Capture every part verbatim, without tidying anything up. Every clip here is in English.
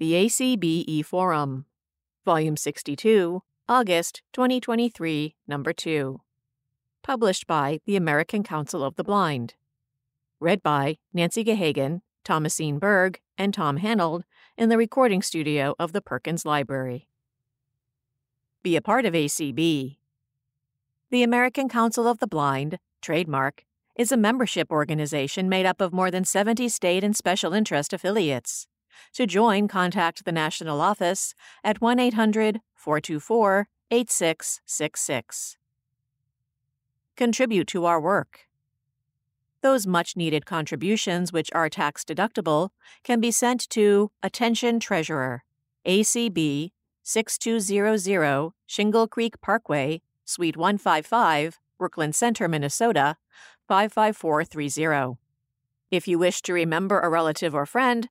The A C B E Forum, Volume sixty-two, August twenty twenty-three, Number two. Published by the American Council of the Blind. Read by Nancy Gehagen, Thomasine Berg, and Tom Hanold in the recording studio of the Perkins Library. Be a part of A C B. The American Council of the Blind, trademark, is a membership organization made up of more than seventy state and special interest affiliates. To join, contact the national office at one eight hundred, four two four, eight six six six. Contribute to our work. Those much-needed contributions which are tax-deductible can be sent to Attention Treasurer, A C B, six two zero zero Shingle Creek Parkway, Suite one fifty-five, Brooklyn Center, Minnesota, five five four three zero. If you wish to remember a relative or friend,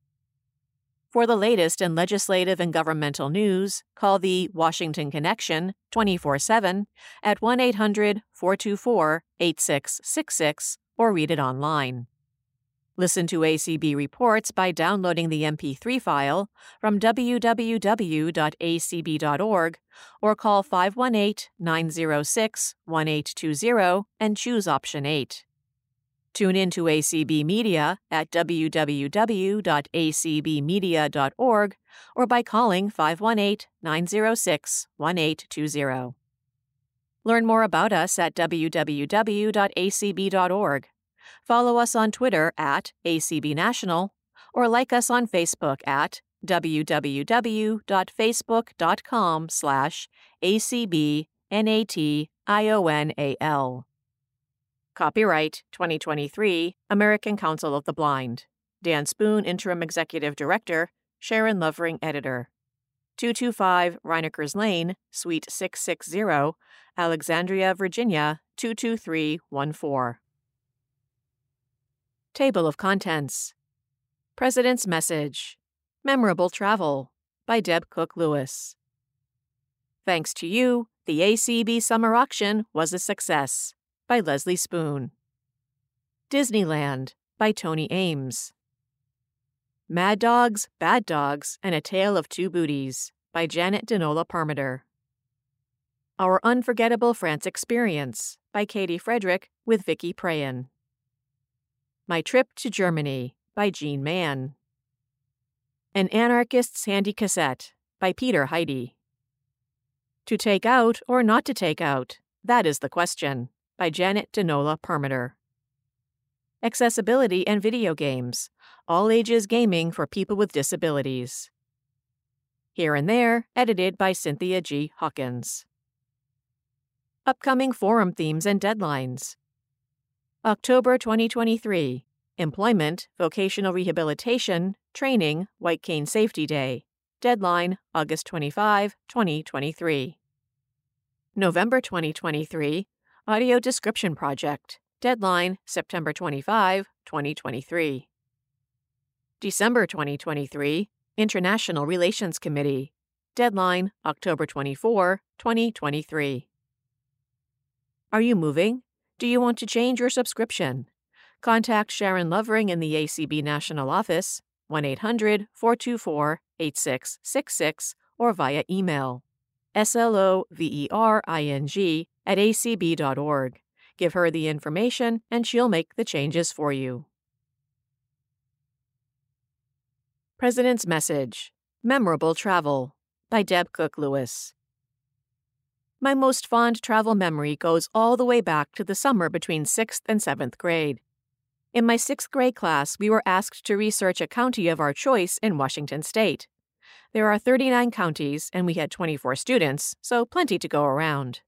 For the latest in legislative and governmental news, call the Washington Connection twenty-four seven at one eight hundred, four two four, eight six six six or read it online. Listen to A C B reports by downloading the M P three file from w w w dot a c b dot org or call five one eight, nine zero six, one eight two zero and choose option eight. Tune in to A C B Media at w w w dot a c b media dot org or by calling five one eight, nine zero six, one eight two zero. Learn more about us at w w w dot a c b dot org. Follow us on Twitter at A C B National or like us on Facebook at www.facebook.com slash ACBNATIONAL. Copyright twenty twenty-three, American Council of the Blind. Dan Spoon, Interim Executive Director, Sharon Lovering, Editor. two two five Reinekers Lane, Suite six sixty, Alexandria, Virginia, two two three one four. Table of Contents. President's Message. Memorable Travel by Deb Cook Lewis. Thanks to you, the A C B Summer Auction was a success by Leslie Spoon. Disneyland by Tony Ames. Mad Dogs, Bad Dogs, and A Tale of Two Booties by Janet Dinola Parmiter. Our Unforgettable France Experience by Katie Frederick with Vicky Prayan. My Trip to Germany by Jean Mann. An Anarchist's Handy Cassette by Peter Heide. To Take Out or Not to Take Out, That is the Question by Janet Dinola Parmiter. Accessibility and Video Games, All Ages Gaming for People with Disabilities. Here and There, edited by Cynthia G. Hawkins. Upcoming forum themes and deadlines. October twenty twenty-three, Employment, Vocational Rehabilitation, Training, White Cane Safety Day. Deadline, August twenty-fifth, twenty twenty-three. November twenty twenty-three, Audio Description Project. Deadline, September twenty-fifth, twenty twenty-three. December twenty twenty-three, International Relations Committee. Deadline, October twenty-fourth, twenty twenty-three. Are you moving? Do you want to change your subscription? Contact Sharon Lovering in the A C B National Office, one eight hundred, four two four, eight six six six, or via email, slovering at a c b dot org. Give her the information and she'll make the changes for you. President's Message, Memorable Travel by Deb Cook Lewis. My most fond travel memory goes all the way back to the summer between sixth and seventh grade. In my sixth grade class, we were asked to research a county of our choice in Washington state. There are thirty-nine counties, and we had twenty-four students, so plenty to go around.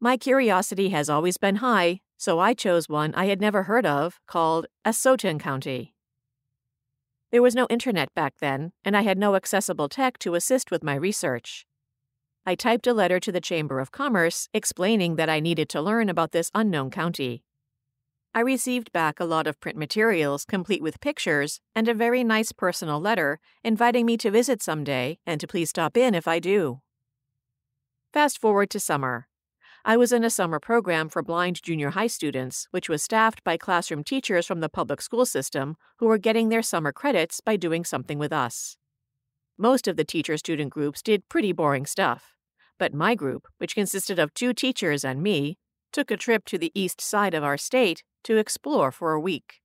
My curiosity has always been high, so I chose one I had never heard of called Asotin County. There was no internet back then, and I had no accessible tech to assist with my research. I typed a letter to the Chamber of Commerce explaining that I needed to learn about this unknown county. I received back a lot of print materials complete with pictures and a very nice personal letter inviting me to visit someday and to please stop in if I do. Fast forward to summer. I was in a summer program for blind junior high students, which was staffed by classroom teachers from the public school system who were getting their summer credits by doing something with us. Most of the teacher-student groups did pretty boring stuff, but my group, which consisted of two teachers and me, took a trip to the east side of our state to explore for a week.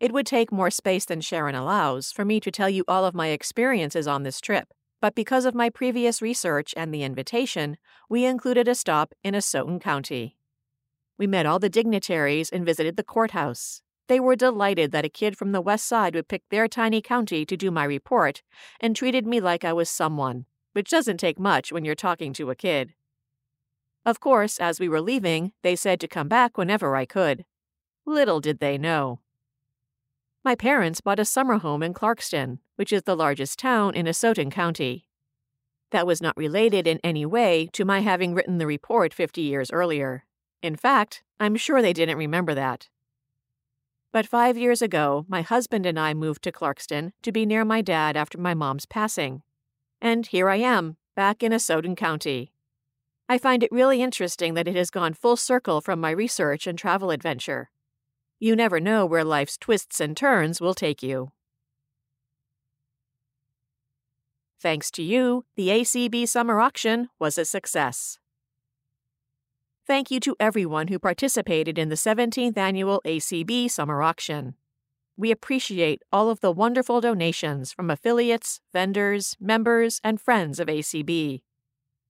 It would take more space than Sharon allows for me to tell you all of my experiences on this trip, but because of my previous research and the invitation, we included a stop in Asotin County. We met all the dignitaries and visited the courthouse. They were delighted that a kid from the west side would pick their tiny county to do my report and treated me like I was someone, which doesn't take much when you're talking to a kid. Of course, as we were leaving, they said to come back whenever I could. Little did they know. My parents bought a summer home in Clarkston, which is the largest town in Asotin County. That was not related in any way to my having written the report fifty years earlier. In fact, I'm sure they didn't remember that. But five years ago, my husband and I moved to Clarkston to be near my dad after my mom's passing. And here I am, back in Asotin County. I find it really interesting that it has gone full circle from my research and travel adventure. You never know where life's twists and turns will take you. Thanks to you, the A C B Summer Auction was a success. Thank you to everyone who participated in the seventeenth Annual A C B Summer Auction. We appreciate all of the wonderful donations from affiliates, vendors, members, and friends of A C B.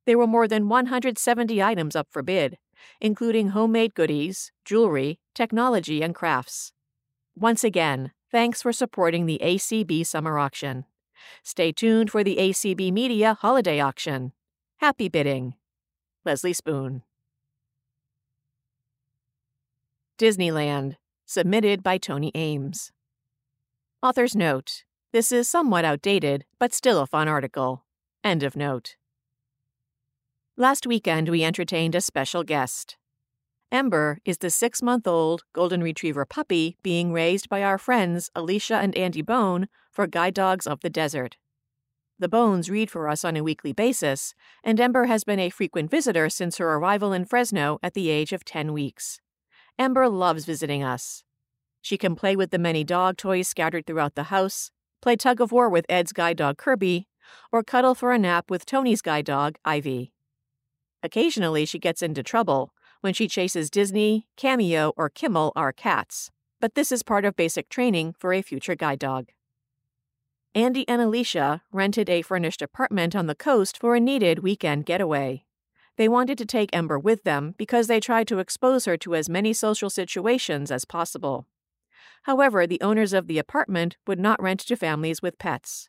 There were more than one hundred seventy items up for bid, including homemade goodies, jewelry, technology, and crafts. Once again, thanks for supporting the A C B Summer Auction. Stay tuned for the A C B Media Holiday Auction. Happy bidding. Leslie Spoon. Disneyland, submitted by Tony Ames. Author's note. This is somewhat outdated, but still a fun article. End of note. Last weekend, we entertained a special guest. Ember is the six-month-old golden retriever puppy being raised by our friends Alicia and Andy Bone for Guide Dogs of the Desert. The Bones read for us on a weekly basis, and Ember has been a frequent visitor since her arrival in Fresno at the age of ten weeks. Ember loves visiting us. She can play with the many dog toys scattered throughout the house, play tug-of-war with Ed's guide dog Kirby, or cuddle for a nap with Tony's guide dog Ivy. Occasionally, she gets into trouble when she chases Disney, Cameo, or Kimmel, our cats, but this is part of basic training for a future guide dog. Andy and Alicia rented a furnished apartment on the coast for a needed weekend getaway. They wanted to take Ember with them because they tried to expose her to as many social situations as possible. However, the owners of the apartment would not rent to families with pets.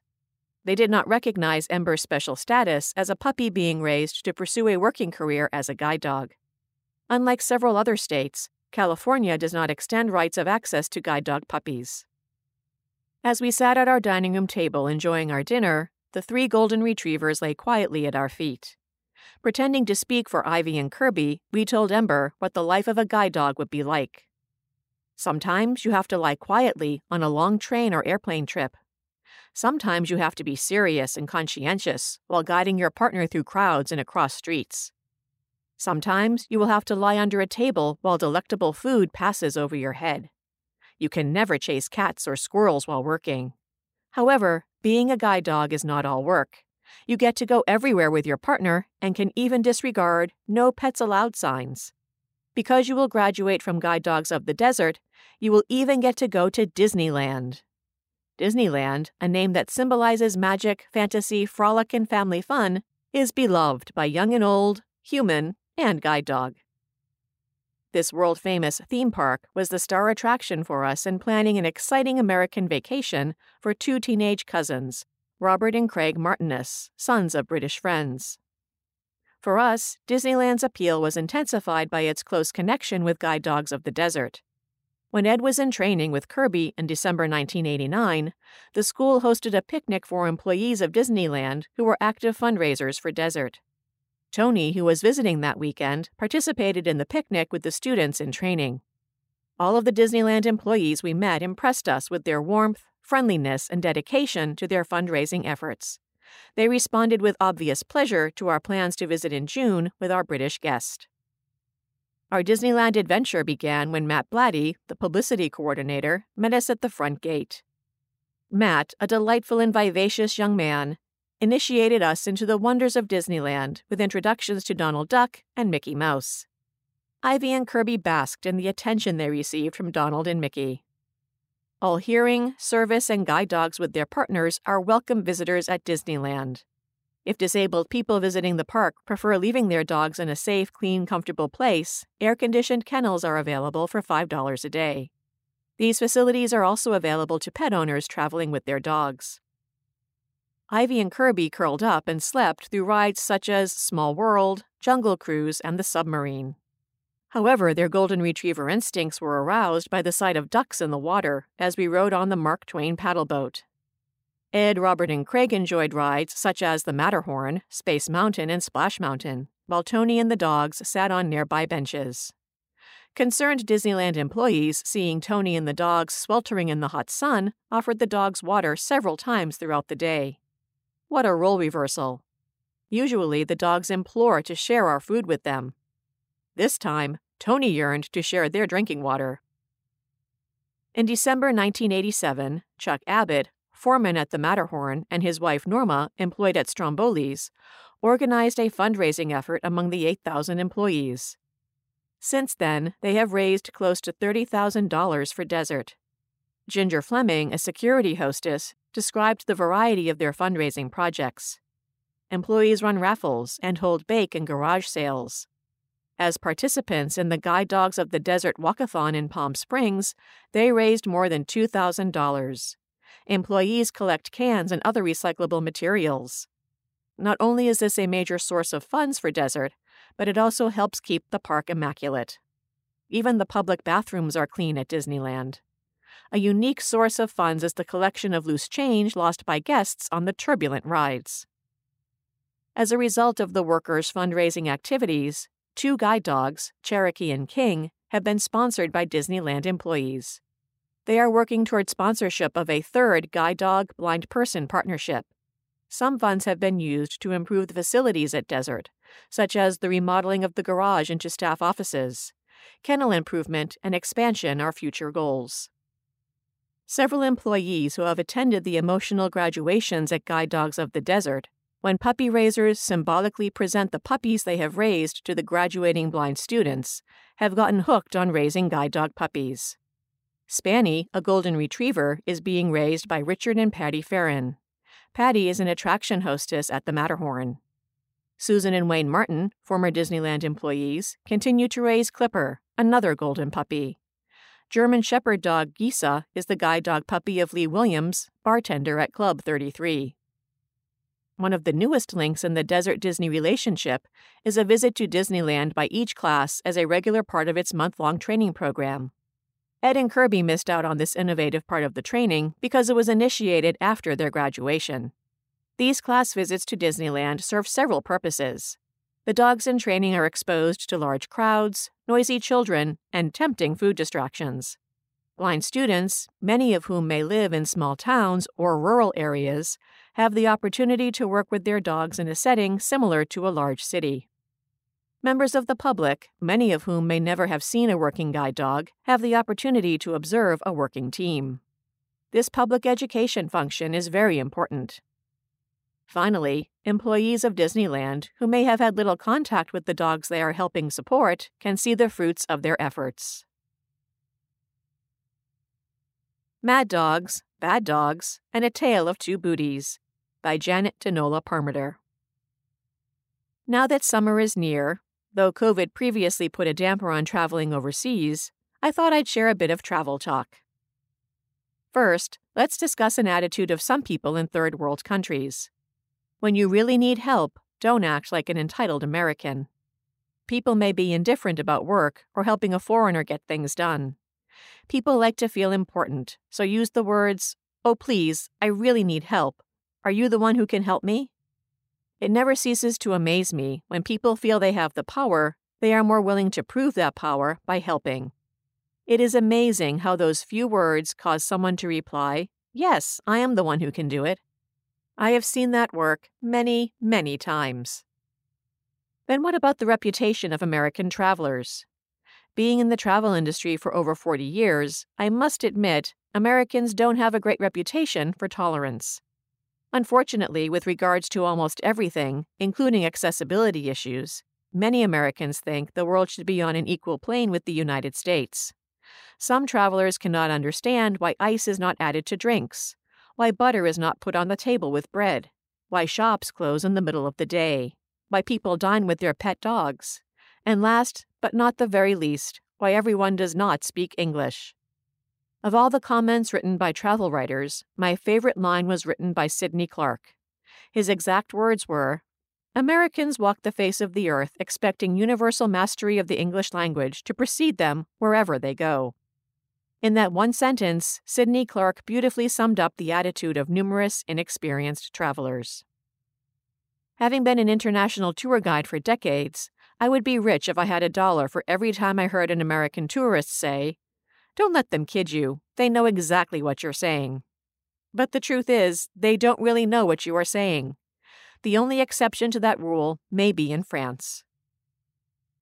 They did not recognize Ember's special status as a puppy being raised to pursue a working career as a guide dog. Unlike several other states, California does not extend rights of access to guide dog puppies. As we sat at our dining room table enjoying our dinner, the three golden retrievers lay quietly at our feet. Pretending to speak for Ivy and Kirby, we told Ember what the life of a guide dog would be like. Sometimes you have to lie quietly on a long train or airplane trip. Sometimes you have to be serious and conscientious while guiding your partner through crowds and across streets. Sometimes you will have to lie under a table while delectable food passes over your head. You can never chase cats or squirrels while working. However, being a guide dog is not all work. You get to go everywhere with your partner and can even disregard no pets allowed signs. Because you will graduate from Guide Dogs of the Desert, you will even get to go to Disneyland. Disneyland, a name that symbolizes magic, fantasy, frolic, and family fun, is beloved by young and old, human, and guide dog. This world-famous theme park was the star attraction for us in planning an exciting American vacation for two teenage cousins, Robert and Craig Martinus, sons of British friends. For us, Disneyland's appeal was intensified by its close connection with Guide Dogs of the Desert. When Ed was in training with Kirby in December nineteen eighty-nine, the school hosted a picnic for employees of Disneyland who were active fundraisers for Desert. Tony, who was visiting that weekend, participated in the picnic with the students in training. All of the Disneyland employees we met impressed us with their warmth, friendliness, and dedication to their fundraising efforts. They responded with obvious pleasure to our plans to visit in June with our British guest. Our Disneyland adventure began when Matt Blatty, the publicity coordinator, met us at the front gate. Matt, a delightful and vivacious young man, initiated us into the wonders of Disneyland with introductions to Donald Duck and Mickey Mouse. Ivy and Kirby basked in the attention they received from Donald and Mickey. All hearing, service, and guide dogs with their partners are welcome visitors at Disneyland. If disabled people visiting the park prefer leaving their dogs in a safe, clean, comfortable place, air-conditioned kennels are available for five dollars a day. These facilities are also available to pet owners traveling with their dogs. Ivy and Kirby curled up and slept through rides such as Small World, Jungle Cruise, and the Submarine. However, their golden retriever instincts were aroused by the sight of ducks in the water as we rode on the Mark Twain paddle boat. Ed, Robert, and Craig enjoyed rides such as the Matterhorn, Space Mountain, and Splash Mountain, while Tony and the dogs sat on nearby benches. Concerned Disneyland employees, seeing Tony and the dogs sweltering in the hot sun, offered the dogs water several times throughout the day. What a role reversal! Usually, the dogs implore to share our food with them. This time, Tony yearned to share their drinking water. In December nineteen eighty-seven, Chuck Abbott, foreman at the Matterhorn, and his wife Norma, employed at Stromboli's, organized a fundraising effort among the eight thousand employees. Since then, they have raised close to thirty thousand dollars for Desert. Ginger Fleming, a security hostess, described the variety of their fundraising projects. Employees run raffles and hold bake and garage sales. As participants in the Guide Dogs of the Desert Walkathon in Palm Springs, they raised more than two thousand dollars. Employees collect cans and other recyclable materials. Not only is this a major source of funds for Desert, but it also helps keep the park immaculate. Even the public bathrooms are clean at Disneyland. A unique source of funds is the collection of loose change lost by guests on the turbulent rides. As a result of the workers' fundraising activities, two guide dogs, Cherokee and King, have been sponsored by Disneyland employees. They are working toward sponsorship of a third guide dog blind person partnership. Some funds have been used to improve the facilities at Desert, such as the remodeling of the garage into staff offices. Kennel improvement and expansion are future goals. Several employees who have attended the emotional graduations at Guide Dogs of the Desert, when puppy raisers symbolically present the puppies they have raised to the graduating blind students, have gotten hooked on raising guide dog puppies. Spanny, a golden retriever, is being raised by Richard and Patty Farron. Patty is an attraction hostess at the Matterhorn. Susan and Wayne Martin, former Disneyland employees, continue to raise Clipper, another golden puppy. German Shepherd dog Gisa is the guide dog puppy of Lee Williams, bartender at Club thirty-three. One of the newest links in the Desert-Disney relationship is a visit to Disneyland by each class as a regular part of its month-long training program. Ed and Kirby missed out on this innovative part of the training because it was initiated after their graduation. These class visits to Disneyland serve several purposes. The dogs in training are exposed to large crowds, noisy children, and tempting food distractions. Blind students, many of whom may live in small towns or rural areas, have the opportunity to work with their dogs in a setting similar to a large city. Members of the public, many of whom may never have seen a working guide dog, have the opportunity to observe a working team. This public education function is very important. Finally, employees of Disneyland, who may have had little contact with the dogs they are helping support, can see the fruits of their efforts. Mad Dogs, Bad Dogs, and A Tale of Two Booties by Janet Denola Parmiter. Now that summer is near, though COVID previously put a damper on traveling overseas, I thought I'd share a bit of travel talk. First, let's discuss an attitude of some people in third world countries. When you really need help, don't act like an entitled American. People may be indifferent about work or helping a foreigner get things done. People like to feel important, so use the words, "Oh, please, I really need help. Are you the one who can help me?" It never ceases to amaze me when people feel they have the power, they are more willing to prove that power by helping. It is amazing how those few words cause someone to reply, "Yes, I am the one who can do it." I have seen that work many, many times. Then what about the reputation of American travelers? Being in the travel industry for over forty years, I must admit, Americans don't have a great reputation for tolerance. Unfortunately, with regards to almost everything, including accessibility issues, many Americans think the world should be on an equal plane with the United States. Some travelers cannot understand why ice is not added to drinks, why butter is not put on the table with bread, why shops close in the middle of the day, why people dine with their pet dogs, and last but not the very least, why everyone does not speak English. Of all the comments written by travel writers, my favorite line was written by Sidney Clark. His exact words were, "Americans walk the face of the earth expecting universal mastery of the English language to precede them wherever they go." In that one sentence, Sidney Clark beautifully summed up the attitude of numerous inexperienced travelers. Having been an international tour guide for decades, I would be rich if I had a dollar for every time I heard an American tourist say, "Don't let them kid you, they know exactly what you're saying." But the truth is, they don't really know what you are saying. The only exception to that rule may be in France.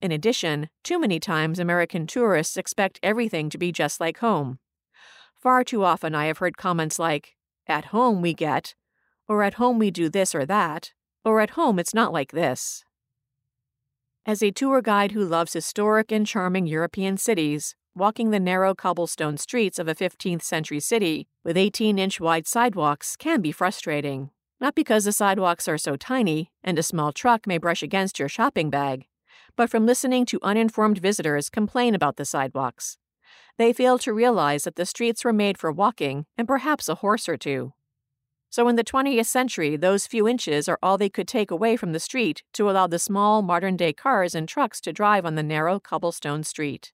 In addition, too many times American tourists expect everything to be just like home. Far too often I have heard comments like, "At home we get," or "At home we do this or that," or "At home it's not like this." As a tour guide who loves historic and charming European cities, walking the narrow cobblestone streets of a fifteenth century city with eighteen inch wide sidewalks can be frustrating. Not because the sidewalks are so tiny and a small truck may brush against your shopping bag, but from listening to uninformed visitors complain about the sidewalks. They fail to realize that the streets were made for walking and perhaps a horse or two. So in the twentieth century, those few inches are all they could take away from the street to allow the small modern-day cars and trucks to drive on the narrow cobblestone street.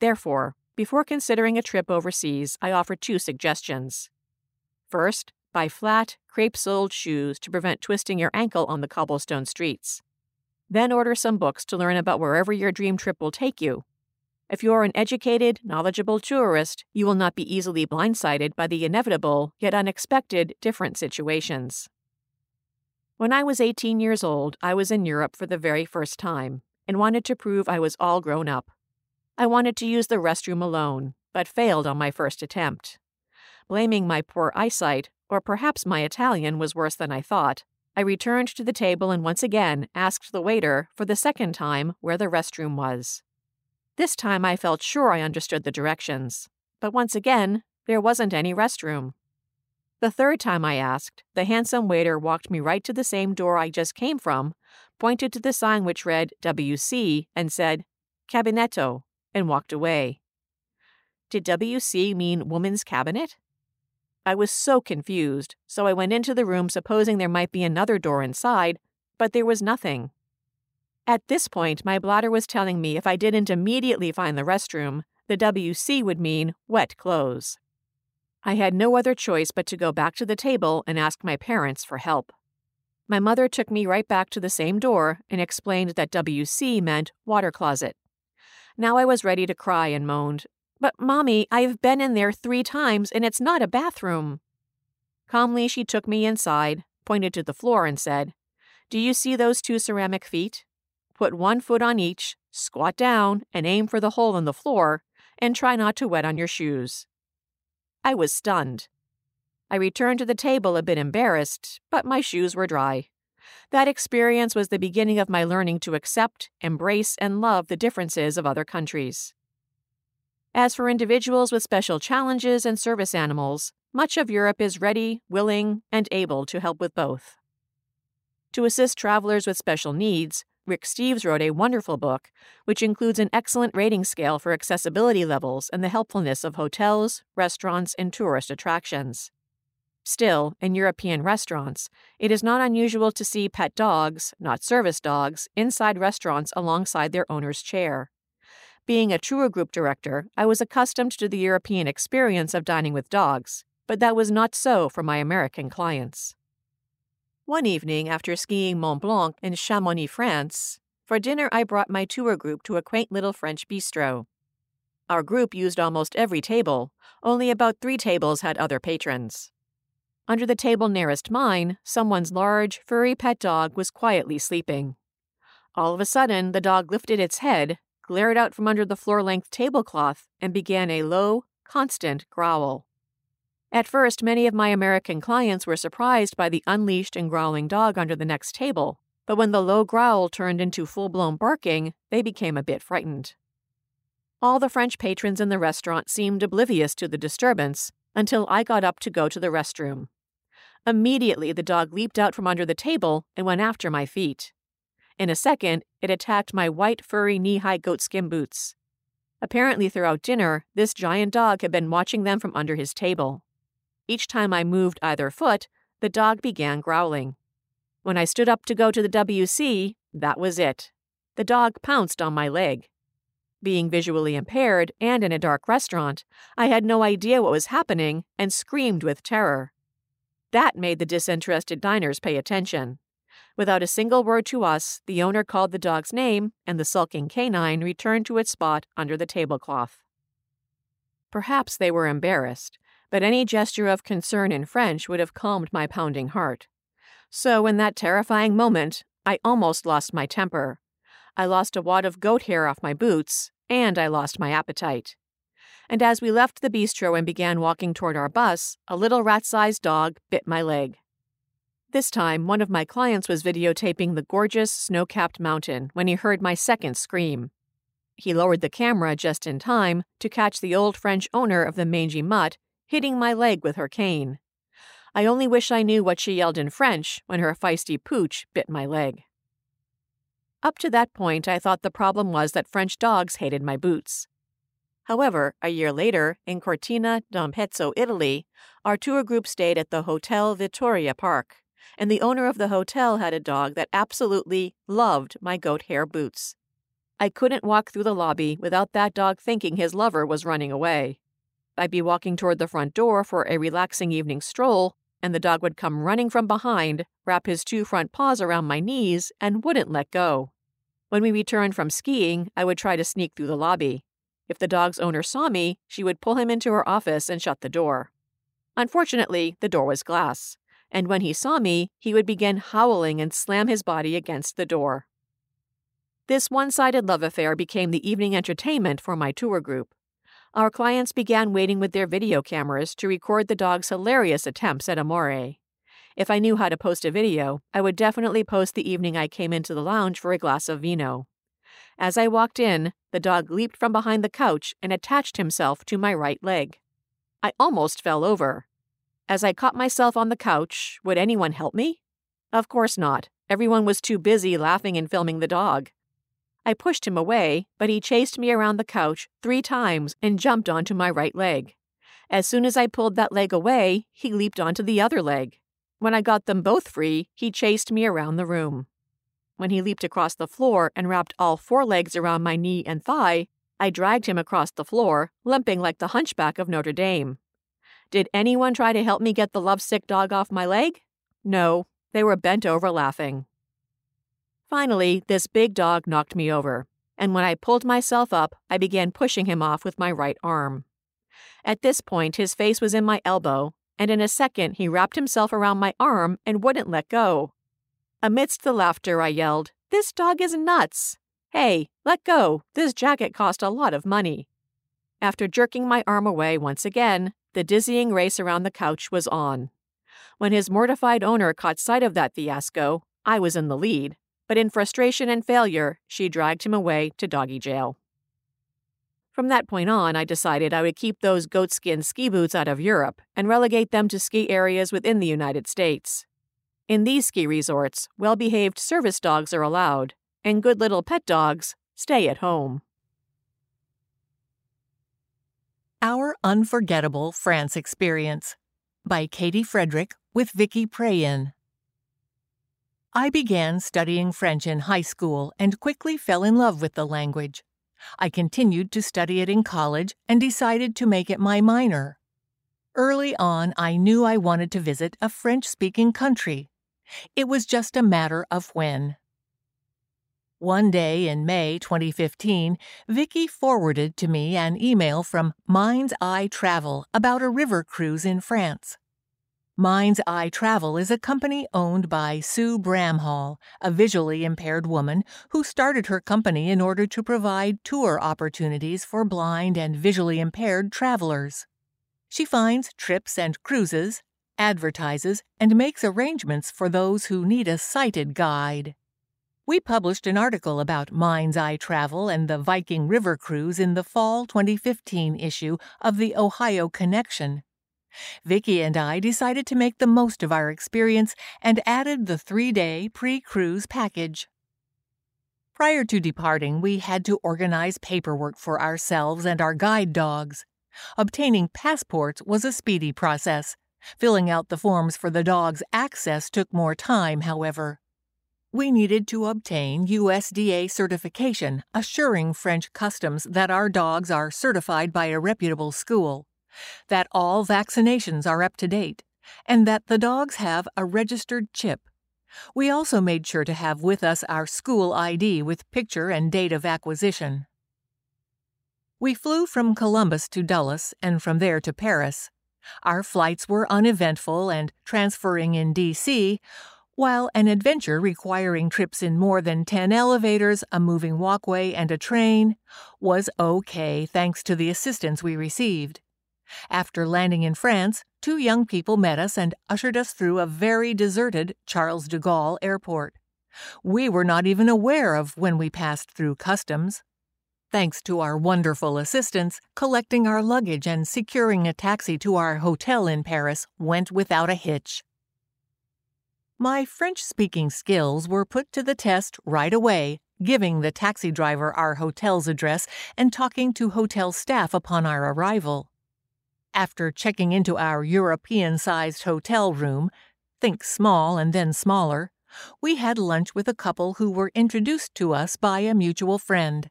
Therefore, before considering a trip overseas, I offer two suggestions. First, buy flat, crepe-soled shoes to prevent twisting your ankle on the cobblestone streets. Then order some books to learn about wherever your dream trip will take you. If you are an educated, knowledgeable tourist, you will not be easily blindsided by the inevitable, yet unexpected, different situations. When I was eighteen years old, I was in Europe for the very first time and wanted to prove I was all grown up. I wanted to use the restroom alone, but failed on my first attempt. Blaming my poor eyesight, or perhaps my Italian was worse than I thought, I returned to the table and once again asked the waiter, for the second time, where the restroom was. This time I felt sure I understood the directions, but once again, there wasn't any restroom. The third time I asked, the handsome waiter walked me right to the same door I just came from, pointed to the sign which read W C and said, "Cabinetto," and walked away. Did W C mean woman's cabinet? I was so confused, so I went into the room supposing there might be another door inside, but there was nothing. At this point, my bladder was telling me if I didn't immediately find the restroom, the W C would mean wet clothes. I had no other choice but to go back to the table and ask my parents for help. My mother took me right back to the same door and explained that W C meant water closet. Now I was ready to cry and moaned, "But, Mommy, I've been in there three times and it's not a bathroom." Calmly, she took me inside, pointed to the floor and said, "Do you see those two ceramic feet? Put one foot on each, squat down, and aim for the hole in the floor, and try not to wet on your shoes." I was stunned. I returned to the table a bit embarrassed, but my shoes were dry. That experience was the beginning of my learning to accept, embrace, and love the differences of other countries. As for individuals with special challenges and service animals, much of Europe is ready, willing, and able to help with both. To assist travelers with special needs, Rick Steves wrote a wonderful book, which includes an excellent rating scale for accessibility levels and the helpfulness of hotels, restaurants, and tourist attractions. Still, in European restaurants, it is not unusual to see pet dogs, not service dogs, inside restaurants alongside their owner's chair. Being a tour group director, I was accustomed to the European experience of dining with dogs, but that was not so for my American clients. One evening after skiing Mont Blanc in Chamonix, France, for dinner I brought my tour group to a quaint little French bistro. Our group used almost every table, only about three tables had other patrons. Under the table nearest mine, someone's large, furry pet dog was quietly sleeping. All of a sudden, the dog lifted its head, glared out from under the floor-length tablecloth, and began a low, constant growl. At first, many of my American clients were surprised by the unleashed and growling dog under the next table, but when the low growl turned into full-blown barking, they became a bit frightened. All the French patrons in the restaurant seemed oblivious to the disturbance until I got up to go to the restroom. Immediately, the dog leaped out from under the table and went after my feet. In a second, it attacked my white, furry, knee-high goatskin boots. Apparently, throughout dinner, this giant dog had been watching them from under his table. Each time I moved either foot, the dog began growling. When I stood up to go to the W C, that was it. The dog pounced on my leg. Being visually impaired and in a dark restaurant, I had no idea what was happening and screamed with terror. That made the disinterested diners pay attention. Without a single word to us, the owner called the dog's name, and the sulking canine returned to its spot under the tablecloth. Perhaps they were embarrassed, but any gesture of concern in French would have calmed my pounding heart. So, in that terrifying moment, I almost lost my temper. I lost a wad of goat hair off my boots, and I lost my appetite. And as we left the bistro and began walking toward our bus, a little rat-sized dog bit my leg. This time, one of my clients was videotaping the gorgeous, snow-capped mountain when he heard my second scream. He lowered the camera just in time to catch the old French owner of the mangy mutt hitting my leg with her cane. I only wish I knew what she yelled in French when her feisty pooch bit my leg. Up to that point, I thought the problem was that French dogs hated my boots. However, a year later, in Cortina d'Ampezzo, Italy, our tour group stayed at the Hotel Vittoria Park, and the owner of the hotel had a dog that absolutely loved my goat hair boots. I couldn't walk through the lobby without that dog thinking his lover was running away. I'd be walking toward the front door for a relaxing evening stroll, and the dog would come running from behind, wrap his two front paws around my knees, and wouldn't let go. When we returned from skiing, I would try to sneak through the lobby. If the dog's owner saw me, she would pull him into her office and shut the door. Unfortunately, the door was glass, and when he saw me, he would begin howling and slam his body against the door. This one-sided love affair became the evening entertainment for my tour group. Our clients began waiting with their video cameras to record the dog's hilarious attempts at amore. If I knew how to post a video, I would definitely post the evening I came into the lounge for a glass of vino. As I walked in, the dog leaped from behind the couch and attached himself to my right leg. I almost fell over. As I caught myself on the couch, would anyone help me? Of course not. Everyone was too busy laughing and filming the dog. I pushed him away, but he chased me around the couch three times and jumped onto my right leg. As soon as I pulled that leg away, he leaped onto the other leg. When I got them both free, he chased me around the room. When he leaped across the floor and wrapped all four legs around my knee and thigh, I dragged him across the floor, limping like the Hunchback of Notre Dame. Did anyone try to help me get the lovesick dog off my leg? No, they were bent over laughing. Finally, this big dog knocked me over, and when I pulled myself up, I began pushing him off with my right arm. At this point, his face was in my elbow, and in a second he wrapped himself around my arm and wouldn't let go. Amidst the laughter, I yelled, "This dog is nuts! Hey, let go! This jacket cost a lot of money!" After jerking my arm away once again, the dizzying race around the couch was on. When his mortified owner caught sight of that fiasco, I was in the lead. But in frustration and failure, she dragged him away to doggy jail. From that point on, I decided I would keep those goatskin ski boots out of Europe and relegate them to ski areas within the United States. In these ski resorts, well-behaved service dogs are allowed, and good little pet dogs stay at home. Our Unforgettable France Experience by Katie Frederick with Vicky Prayin. I began studying French in high school and quickly fell in love with the language. I continued to study it in college and decided to make it my minor. Early on, I knew I wanted to visit a French-speaking country. It was just a matter of when. One day in May twenty fifteen, Vicky forwarded to me an email from Mind's Eye Travel about a river cruise in France. Mind's Eye Travel is a company owned by Sue Bramhall, a visually impaired woman who started her company in order to provide tour opportunities for blind and visually impaired travelers. She finds trips and cruises, advertises, and makes arrangements for those who need a sighted guide. We published an article about Mind's Eye Travel and the Viking River Cruise in the fall twenty fifteen issue of the Ohio Connection. Vicky and I decided to make the most of our experience and added the three-day pre-cruise package. Prior to departing, we had to organize paperwork for ourselves and our guide dogs. Obtaining passports was a speedy process. Filling out the forms for the dogs' access took more time, however. We needed to obtain U S D A certification, assuring French customs that our dogs are certified by a reputable school, that all vaccinations are up to date, and that the dogs have a registered chip. We also made sure to have with us our school I D with picture and date of acquisition. We flew from Columbus to Dulles and from there to Paris. Our flights were uneventful and transferring in D C, while an adventure requiring trips in more than ten elevators, a moving walkway, and a train was okay thanks to the assistance we received. After landing in France, two young people met us and ushered us through a very deserted Charles de Gaulle airport. We were not even aware of when we passed through customs. Thanks to our wonderful assistance, collecting our luggage and securing a taxi to our hotel in Paris went without a hitch. My French-speaking skills were put to the test right away, giving the taxi driver our hotel's address and talking to hotel staff upon our arrival. After checking into our European-sized hotel room, think small and then smaller, we had lunch with a couple who were introduced to us by a mutual friend.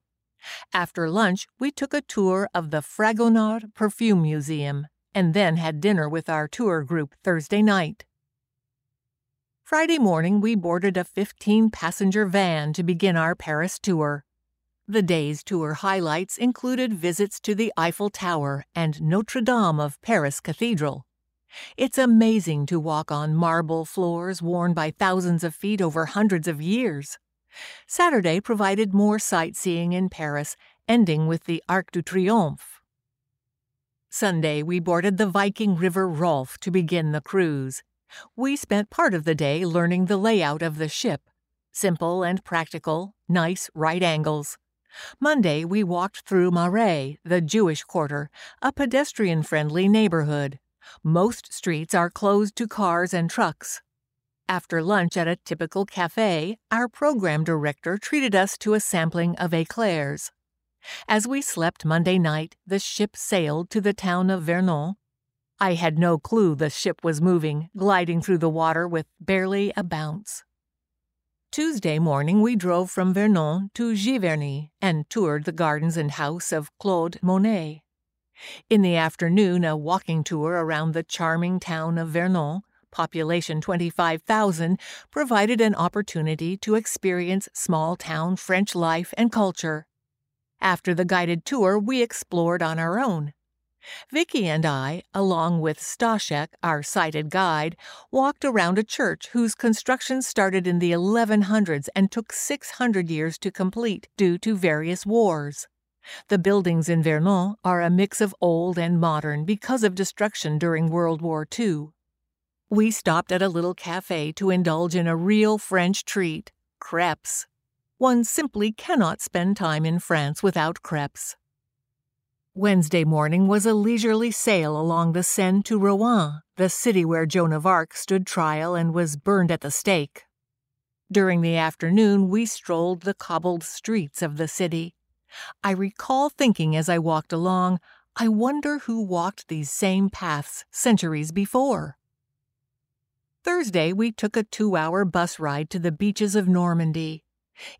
After lunch, we took a tour of the Fragonard Perfume Museum and then had dinner with our tour group Thursday night. Friday morning, we boarded a fifteen-passenger van to begin our Paris tour. The day's tour highlights included visits to the Eiffel Tower and Notre Dame of Paris Cathedral. It's amazing to walk on marble floors worn by thousands of feet over hundreds of years. Saturday provided more sightseeing in Paris, ending with the Arc de Triomphe. Sunday, we boarded the Viking River Rolfe to begin the cruise. We spent part of the day learning the layout of the ship. Simple and practical, nice right angles. Monday, we walked through Marais, the Jewish quarter, a pedestrian-friendly neighborhood. Most streets are closed to cars and trucks. After lunch at a typical cafe, our program director treated us to a sampling of eclairs. As we slept Monday night, the ship sailed to the town of Vernon. I had no clue the ship was moving, gliding through the water with barely a bounce. Tuesday morning, we drove from Vernon to Giverny and toured the gardens and house of Claude Monet. In the afternoon, a walking tour around the charming town of Vernon, population twenty-five thousand, provided an opportunity to experience small-town French life and culture. After the guided tour, we explored on our own. Vicky and I, along with Stashek, our sighted guide, walked around a church whose construction started in the eleven hundreds and took six hundred years to complete due to various wars. The buildings in Vernon are a mix of old and modern because of destruction during World War Two. We stopped at a little cafe to indulge in a real French treat, crepes. One simply cannot spend time in France without crepes. Wednesday morning was a leisurely sail along the Seine to Rouen, the city where Joan of Arc stood trial and was burned at the stake. During the afternoon, we strolled the cobbled streets of the city. I recall thinking as I walked along, I wonder who walked these same paths centuries before. Thursday, we took a two-hour bus ride to the beaches of Normandy.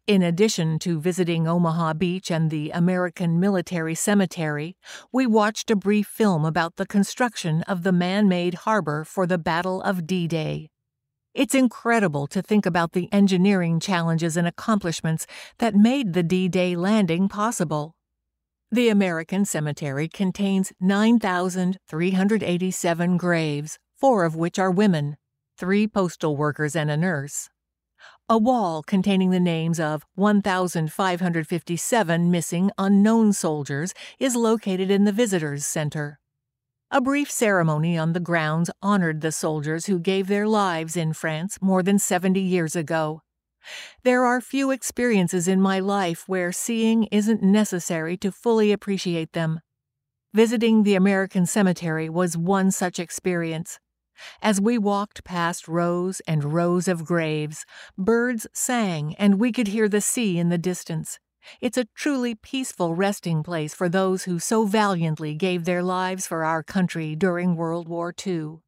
In addition to visiting Omaha Beach and the American Military Cemetery, we watched a brief film about the construction of the man-made harbor for the Battle of D-Day. It's incredible to think about the engineering challenges and accomplishments that made the D-Day landing possible. The American cemetery contains nine thousand three hundred eighty-seven graves, four of which are women, three postal workers and a nurse. A wall containing the names of one thousand five hundred fifty-seven missing unknown soldiers is located in the Visitors Center. A brief ceremony on the grounds honored the soldiers who gave their lives in France more than seventy years ago. There are few experiences in my life where seeing isn't necessary to fully appreciate them. Visiting the American cemetery was one such experience. As we walked past rows and rows of graves, birds sang and we could hear the sea in the distance. It's a truly peaceful resting place for those who so valiantly gave their lives for our country during World War Two.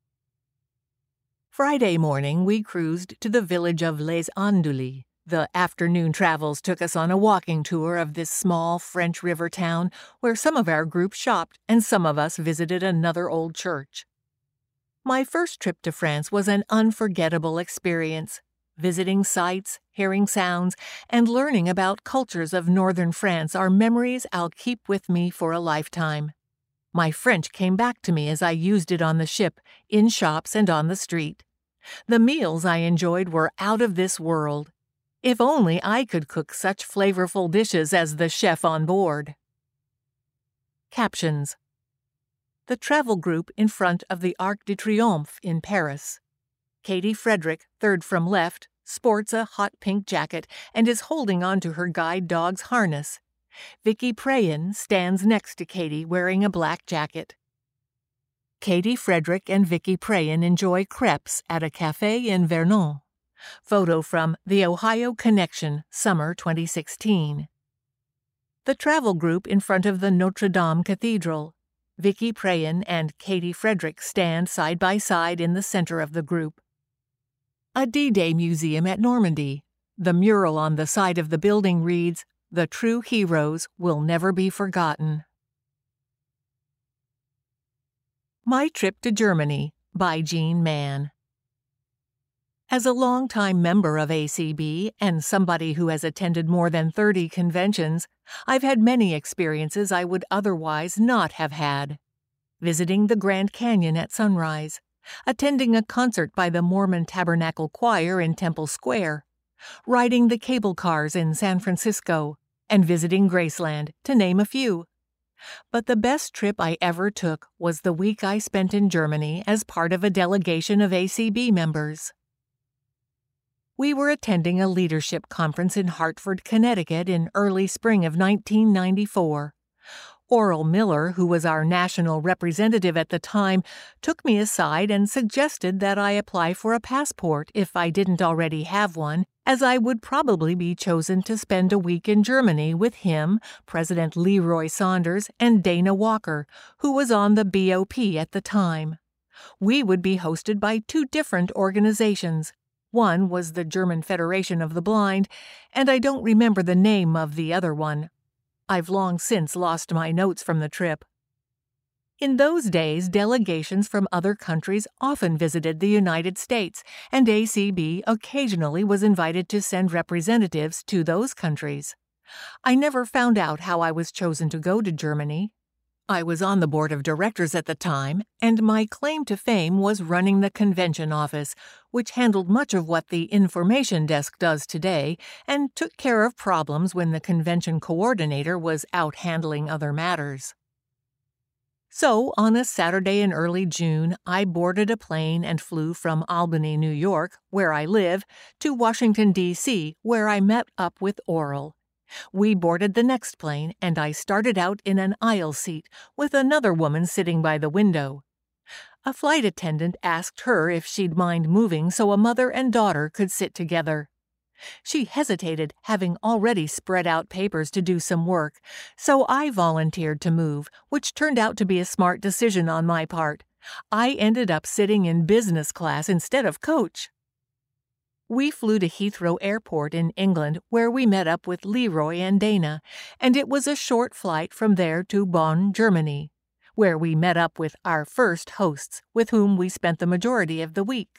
Friday morning, we cruised to the village of Les Andouilles. The afternoon travels took us on a walking tour of this small French river town where some of our group shopped and some of us visited another old church. My first trip to France was an unforgettable experience, visiting sights, hearing sounds, and learning about cultures of northern France are memories I'll keep with me for a lifetime. My French came back to me as I used it on the ship, in shops, and on the street. The meals I enjoyed were out of this world. If only I could cook such flavorful dishes as the chef on board. Captions. The travel group in front of the Arc de Triomphe in Paris. Katie Frederick, third from left, sports a hot pink jacket and is holding onto her guide dog's harness. Vicky Prayan stands next to Katie wearing a black jacket. Katie Frederick and Vicky Prayan enjoy crepes at a cafe in Vernon. Photo from The Ohio Connection, summer twenty sixteen. The travel group in front of the Notre Dame Cathedral. Vicky Prayan and Katie Frederick stand side by side in the center of the group. A D-Day museum at Normandy. The mural on the side of the building reads, "The true heroes will never be forgotten." My Trip to Germany by Jean Mann. As a longtime member of A C B and somebody who has attended more than thirty conventions, I've had many experiences I would otherwise not have had. Visiting the Grand Canyon at sunrise, attending a concert by the Mormon Tabernacle Choir in Temple Square, riding the cable cars in San Francisco, and visiting Graceland, to name a few. But the best trip I ever took was the week I spent in Germany as part of a delegation of A C B members. We were attending a leadership conference in Hartford, Connecticut in early spring of nineteen ninety-four. Oral Miller, who was our national representative at the time, took me aside and suggested that I apply for a passport if I didn't already have one, as I would probably be chosen to spend a week in Germany with him, President Leroy Saunders, and Dana Walker, who was on the B O P at the time. We would be hosted by two different organizations. One was the German Federation of the Blind, and I don't remember the name of the other one. I've long since lost my notes from the trip. In those days, delegations from other countries often visited the United States, and A C B occasionally was invited to send representatives to those countries. I never found out how I was chosen to go to Germany. I was on the board of directors at the time, and my claim to fame was running the convention office, which handled much of what the information desk does today and took care of problems when the convention coordinator was out handling other matters. So, on a Saturday in early June, I boarded a plane and flew from Albany, New York, where I live, to Washington, D C, where I met up with Oral. We boarded the next plane, and I started out in an aisle seat with another woman sitting by the window. A flight attendant asked her if she'd mind moving so a mother and daughter could sit together. She hesitated, having already spread out papers to do some work, so I volunteered to move, which turned out to be a smart decision on my part. I ended up sitting in business class instead of coach. We flew to Heathrow Airport in England, where we met up with Leroy and Dana, and it was a short flight from there to Bonn, Germany, where we met up with our first hosts, with whom we spent the majority of the week.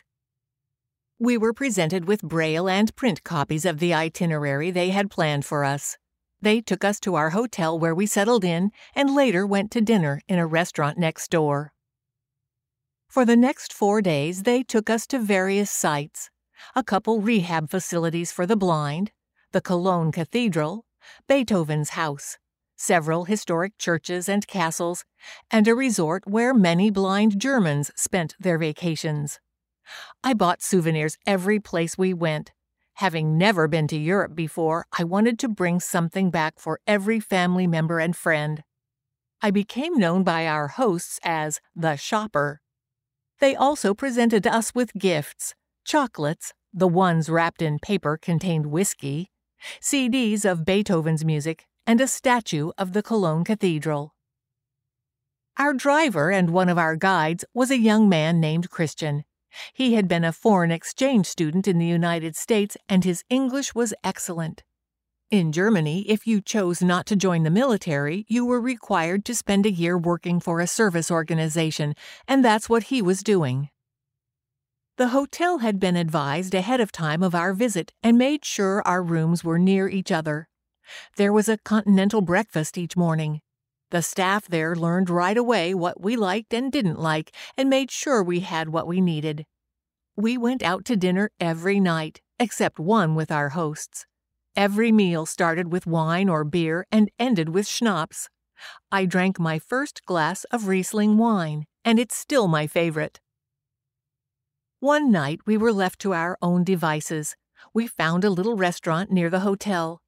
We were presented with braille and print copies of the itinerary they had planned for us. They took us to our hotel where we settled in and later went to dinner in a restaurant next door. For the next four days, they took us to various sites, a couple rehab facilities for the blind, the Cologne Cathedral, Beethoven's house, several historic churches and castles, and a resort where many blind Germans spent their vacations. I bought souvenirs every place we went. Having never been to Europe before, I wanted to bring something back for every family member and friend. I became known by our hosts as the shopper. They also presented us with gifts, chocolates, the ones wrapped in paper contained whiskey, C Ds of Beethoven's music, and a statue of the Cologne Cathedral. Our driver and one of our guides was a young man named Christian. He had been a foreign exchange student in the United States, and his English was excellent. In Germany, if you chose not to join the military, you were required to spend a year working for a service organization, and that's what he was doing. The hotel had been advised ahead of time of our visit and made sure our rooms were near each other. There was a continental breakfast each morning. The staff there learned right away what we liked and didn't like and made sure we had what we needed. We went out to dinner every night, except one with our hosts. Every meal started with wine or beer and ended with schnapps. I drank my first glass of Riesling wine, and it's still my favorite. One night we were left to our own devices. We found a little restaurant near the hotel.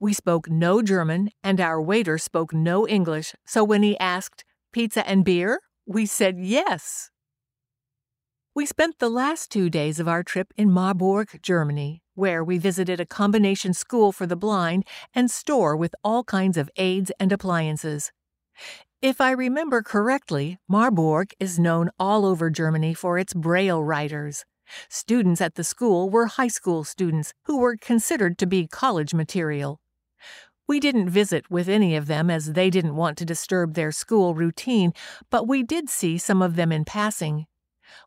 We spoke no German, and our waiter spoke no English, so when he asked, "Pizza and beer?" we said yes. We spent the last two days of our trip in Marburg, Germany, where we visited a combination school for the blind and store with all kinds of aids and appliances. If I remember correctly, Marburg is known all over Germany for its braille writers. Students at the school were high school students who were considered to be college material. We didn't visit with any of them as they didn't want to disturb their school routine, but we did see some of them in passing.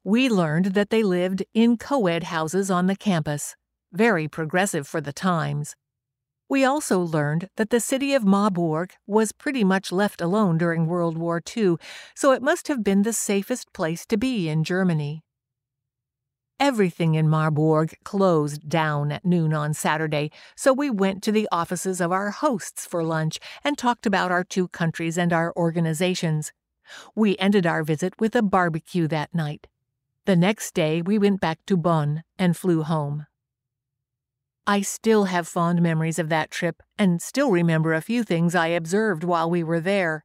We learned that they lived in co-ed houses on the campus, very progressive for the times. We also learned that the city of Marburg was pretty much left alone during World War Two, so it must have been the safest place to be in Germany. Everything in Marburg closed down at noon on Saturday, so we went to the offices of our hosts for lunch and talked about our two countries and our organizations. We ended our visit with a barbecue that night. The next day we went back to Bonn and flew home. I still have fond memories of that trip and still remember a few things I observed while we were there.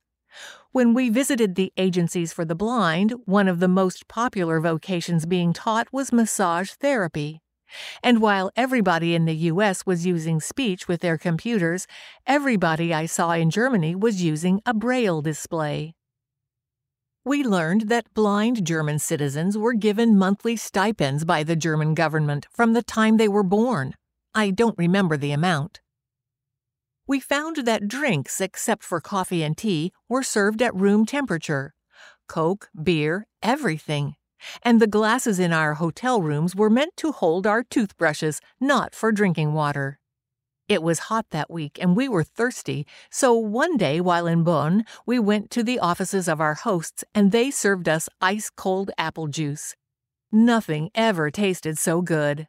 When we visited the agencies for the blind, one of the most popular vocations being taught was massage therapy. And while everybody in the U S was using speech with their computers, everybody I saw in Germany was using a braille display. We learned that blind German citizens were given monthly stipends by the German government from the time they were born. I don't remember the amount. We found that drinks, except for coffee and tea, were served at room temperature. Coke, beer, everything. And the glasses in our hotel rooms were meant to hold our toothbrushes, not for drinking water. It was hot that week and we were thirsty, so one day while in Bonn, we went to the offices of our hosts and they served us ice-cold apple juice. Nothing ever tasted so good.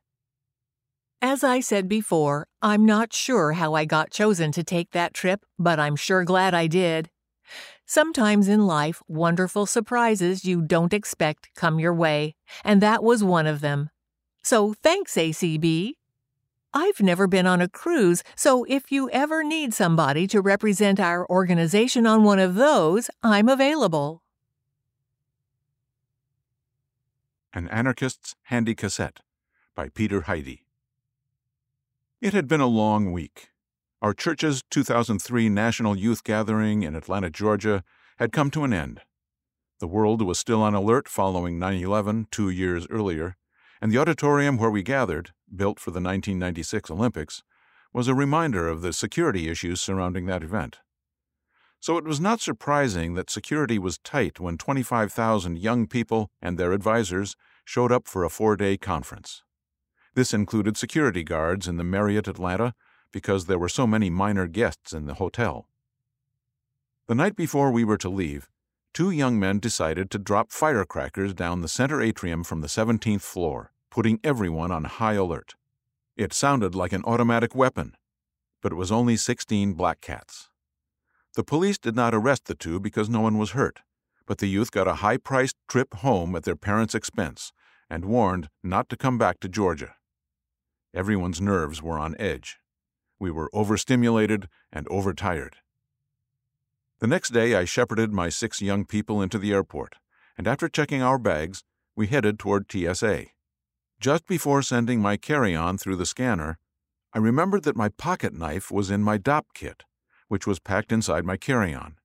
As I said before, I'm not sure how I got chosen to take that trip, but I'm sure glad I did. Sometimes in life, wonderful surprises you don't expect come your way, and that was one of them. So thanks, A C B. I've never been on a cruise, so if you ever need somebody to represent our organization on one of those, I'm available. An Anarchist's Handy Cassette by Peter Heide. It had been a long week. Our church's two thousand three National Youth Gathering in Atlanta, Georgia, had come to an end. The world was still on alert following nine eleven two years earlier, and the auditorium where we gathered, built for the nineteen ninety-six Olympics, was a reminder of the security issues surrounding that event. So it was not surprising that security was tight when twenty-five thousand young people and their advisors showed up for a four-day conference. This included security guards in the Marriott Atlanta because there were so many minor guests in the hotel. The night before we were to leave, two young men decided to drop firecrackers down the center atrium from the seventeenth floor, putting everyone on high alert. It sounded like an automatic weapon, but it was only sixteen black cats. The police did not arrest the two because no one was hurt, but the youth got a high-priced trip home at their parents' expense and warned not to come back to Georgia. Everyone's nerves were on edge. We were overstimulated and overtired. The next day, I shepherded my six young people into the airport, and after checking our bags, we headed toward T S A. Just before sending my carry-on through the scanner, I remembered that my pocket knife was in my D O P kit, which was packed inside my carry-on.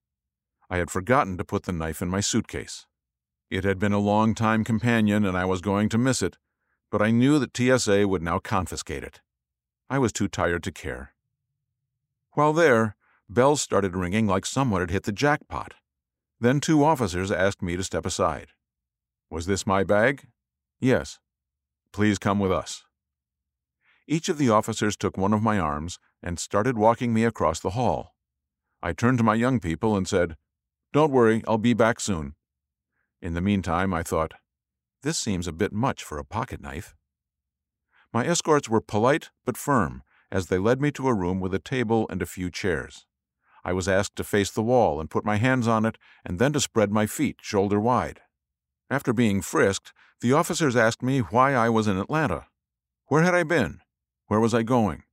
I had forgotten to put the knife in my suitcase. It had been a long-time companion, and I was going to miss it, but I knew that T S A would now confiscate it. I was too tired to care. While there, bells started ringing like someone had hit the jackpot. Then two officers asked me to step aside. Was this my bag? Yes. Please come with us. Each of the officers took one of my arms and started walking me across the hall. I turned to my young people and said, "Don't worry, I'll be back soon." In the meantime, I thought, this seems a bit much for a pocket knife. My escorts were polite but firm as they led me to a room with a table and a few chairs. I was asked to face the wall and put my hands on it and then to spread my feet shoulder wide. After being frisked, the officers asked me why I was in Atlanta. Where had I been? Where was I going?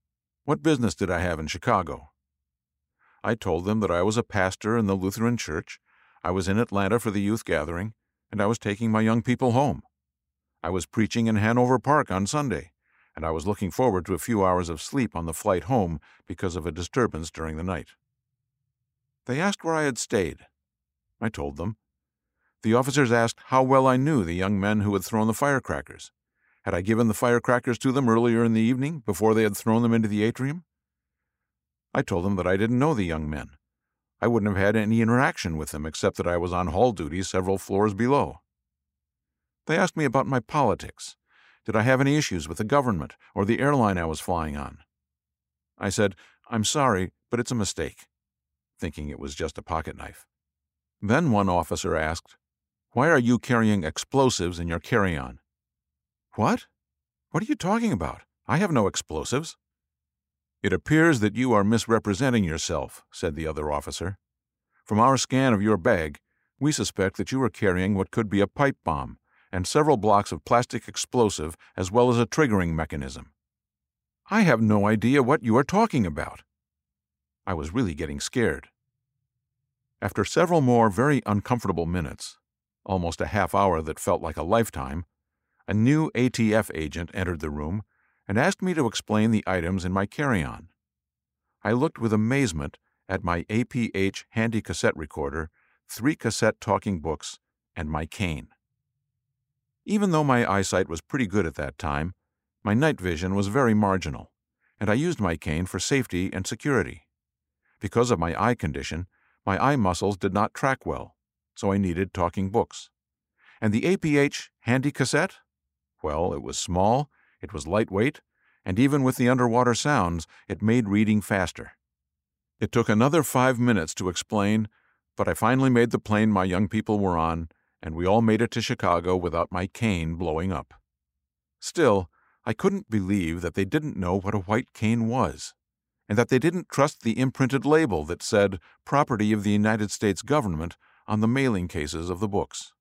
What business did I have in Chicago? I told them that I was a pastor in the Lutheran Church, I was in Atlanta for the youth gathering, and I was taking my young people home. I was preaching in Hanover Park on Sunday, and I was looking forward to a few hours of sleep on the flight home because of a disturbance during the night. They asked where I had stayed. I told them. The officers asked how well I knew the young men who had thrown the firecrackers. Had I given the firecrackers to them earlier in the evening before they had thrown them into the atrium? I told them that I didn't know the young men. I wouldn't have had any interaction with them except that I was on hall duty several floors below. They asked me about my politics. Did I have any issues with the government or the airline I was flying on? I said, "I'm sorry, but it's a mistake," thinking it was just a pocket knife. Then one officer asked, "Why are you carrying explosives in your carry-on?" "What? What are you talking about? I have no explosives." "It appears that you are misrepresenting yourself," said the other officer. "From our scan of your bag, we suspect that you are carrying what could be a pipe bomb and several blocks of plastic explosive as well as a triggering mechanism." "I have no idea what you are talking about." I was really getting scared. After several more very uncomfortable minutes, almost a half hour that felt like a lifetime, a new A T F agent entered the room and asked me to explain the items in my carry-on. I looked with amazement at my A P H handy cassette recorder, three cassette talking books, and my cane. Even though my eyesight was pretty good at that time, my night vision was very marginal, and I used my cane for safety and security. Because of my eye condition, my eye muscles did not track well, so I needed talking books. And the A P H handy cassette? Well, it was small, it was lightweight, and even with the underwater sounds, it made reading faster. It took another five minutes to explain, but I finally made the plane my young people were on, and we all made it to Chicago without my cane blowing up. Still, I couldn't believe that they didn't know what a white cane was, and that they didn't trust the imprinted label that said "Property of the United States Government" on the mailing cases of the books.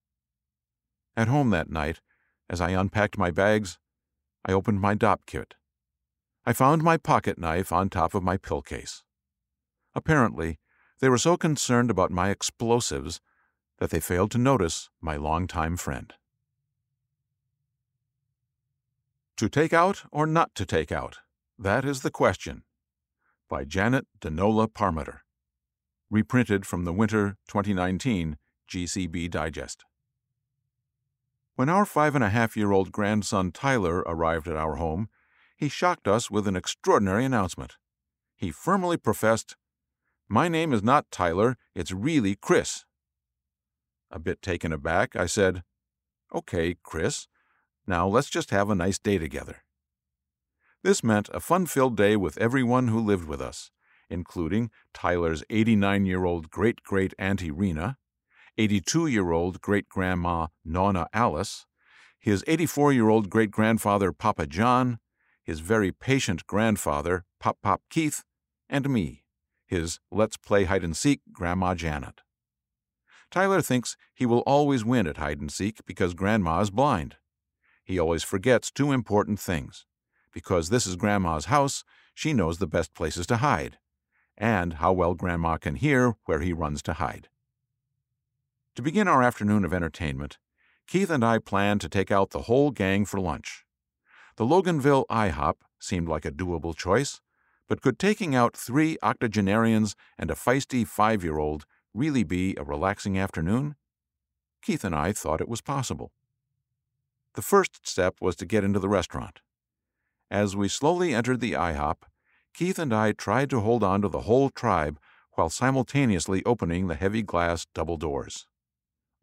At home that night, as I unpacked my bags, I opened my D O P kit. I found my pocket knife on top of my pill case. Apparently, they were so concerned about my explosives that they failed to notice my longtime friend. To take out or not to take out? That is the question. By Janet Denola Parmiter. Reprinted from the Winter twenty nineteen G C B Digest. When our five-and-a-half-year-old grandson Tyler arrived at our home, he shocked us with an extraordinary announcement. He firmly professed, "My name is not Tyler, it's really Chris." A bit taken aback, I said, "Okay, Chris, now let's just have a nice day together. This meant a fun-filled day with everyone who lived with us, including Tyler's eighty-nine-year-old great-great-auntie Rena, eighty-two-year-old great-grandma Nonna Alice, his eighty-four-year-old great-grandfather Papa John, his very patient grandfather Pop-Pop Keith, and me, his Let's Play Hide-and-Seek Grandma Janet. Tyler thinks he will always win at hide-and-seek because Grandma is blind. He always forgets two important things. Because this is Grandma's house, she knows the best places to hide, and how well Grandma can hear where he runs to hide. To begin our afternoon of entertainment, Keith and I planned to take out the whole gang for lunch. The Loganville IHOP seemed like a doable choice, but could taking out three octogenarians and a feisty five-year-old really be a relaxing afternoon? Keith and I thought it was possible. The first step was to get into the restaurant. As we slowly entered the IHOP, Keith and I tried to hold on to the whole tribe while simultaneously opening the heavy glass double doors.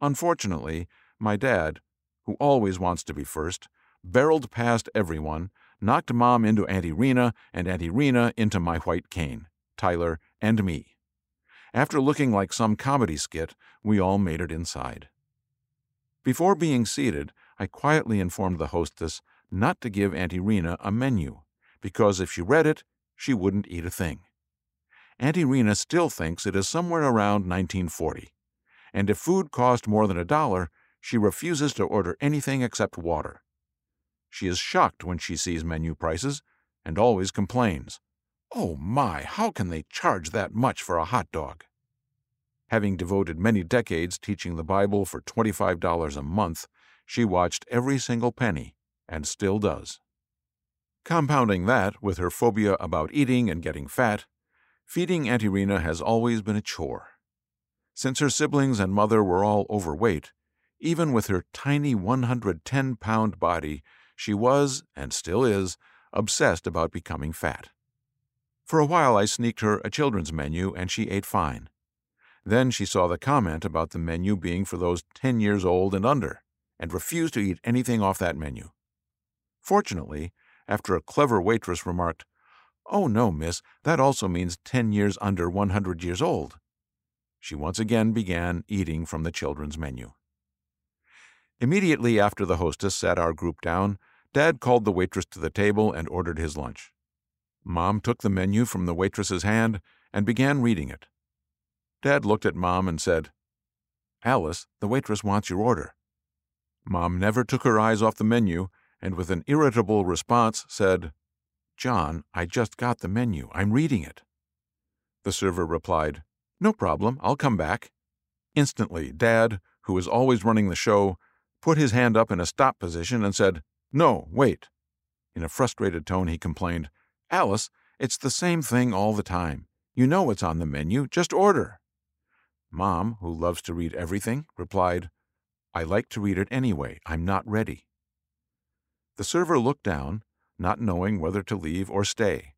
Unfortunately, my dad, who always wants to be first, barreled past everyone, knocked Mom into Auntie Rena and Auntie Rena into my white cane, Tyler, and me. After looking like some comedy skit, we all made it inside. Before being seated, I quietly informed the hostess not to give Auntie Rena a menu, because if she read it, she wouldn't eat a thing. Auntie Rena still thinks it is somewhere around nineteen forty, and if food cost more than a dollar, she refuses to order anything except water. She is shocked when she sees menu prices, and always complains, "Oh my, how can they charge that much for a hot dog?" Having devoted many decades teaching the Bible for twenty-five dollars a month, she watched every single penny, and still does. Compounding that with her phobia about eating and getting fat, feeding Auntie Rena has always been a chore. Since her siblings and mother were all overweight, even with her tiny one hundred ten pound body, she was, and still is, obsessed about becoming fat. For a while I sneaked her a children's menu and she ate fine. Then she saw the comment about the menu being for those ten years old and under, and refused to eat anything off that menu. Fortunately, after a clever waitress remarked, "Oh no, miss, that also means ten years under one hundred years old," she once again began eating from the children's menu. Immediately after the hostess sat our group down, Dad called the waitress to the table and ordered his lunch. Mom took the menu from the waitress's hand and began reading it. Dad looked at Mom and said, "Alice, the waitress wants your order." Mom never took her eyes off the menu and with an irritable response said, "John, I just got the menu. I'm reading it." The server replied, "No problem. I'll come back." Instantly, Dad, who is always running the show, put his hand up in a stop position and said, "No, wait." In a frustrated tone, he complained, "Alice, it's the same thing all the time. You know what's on the menu. Just order." Mom, who loves to read everything, replied, "I like to read it anyway. I'm not ready." The server looked down, not knowing whether to leave or stay.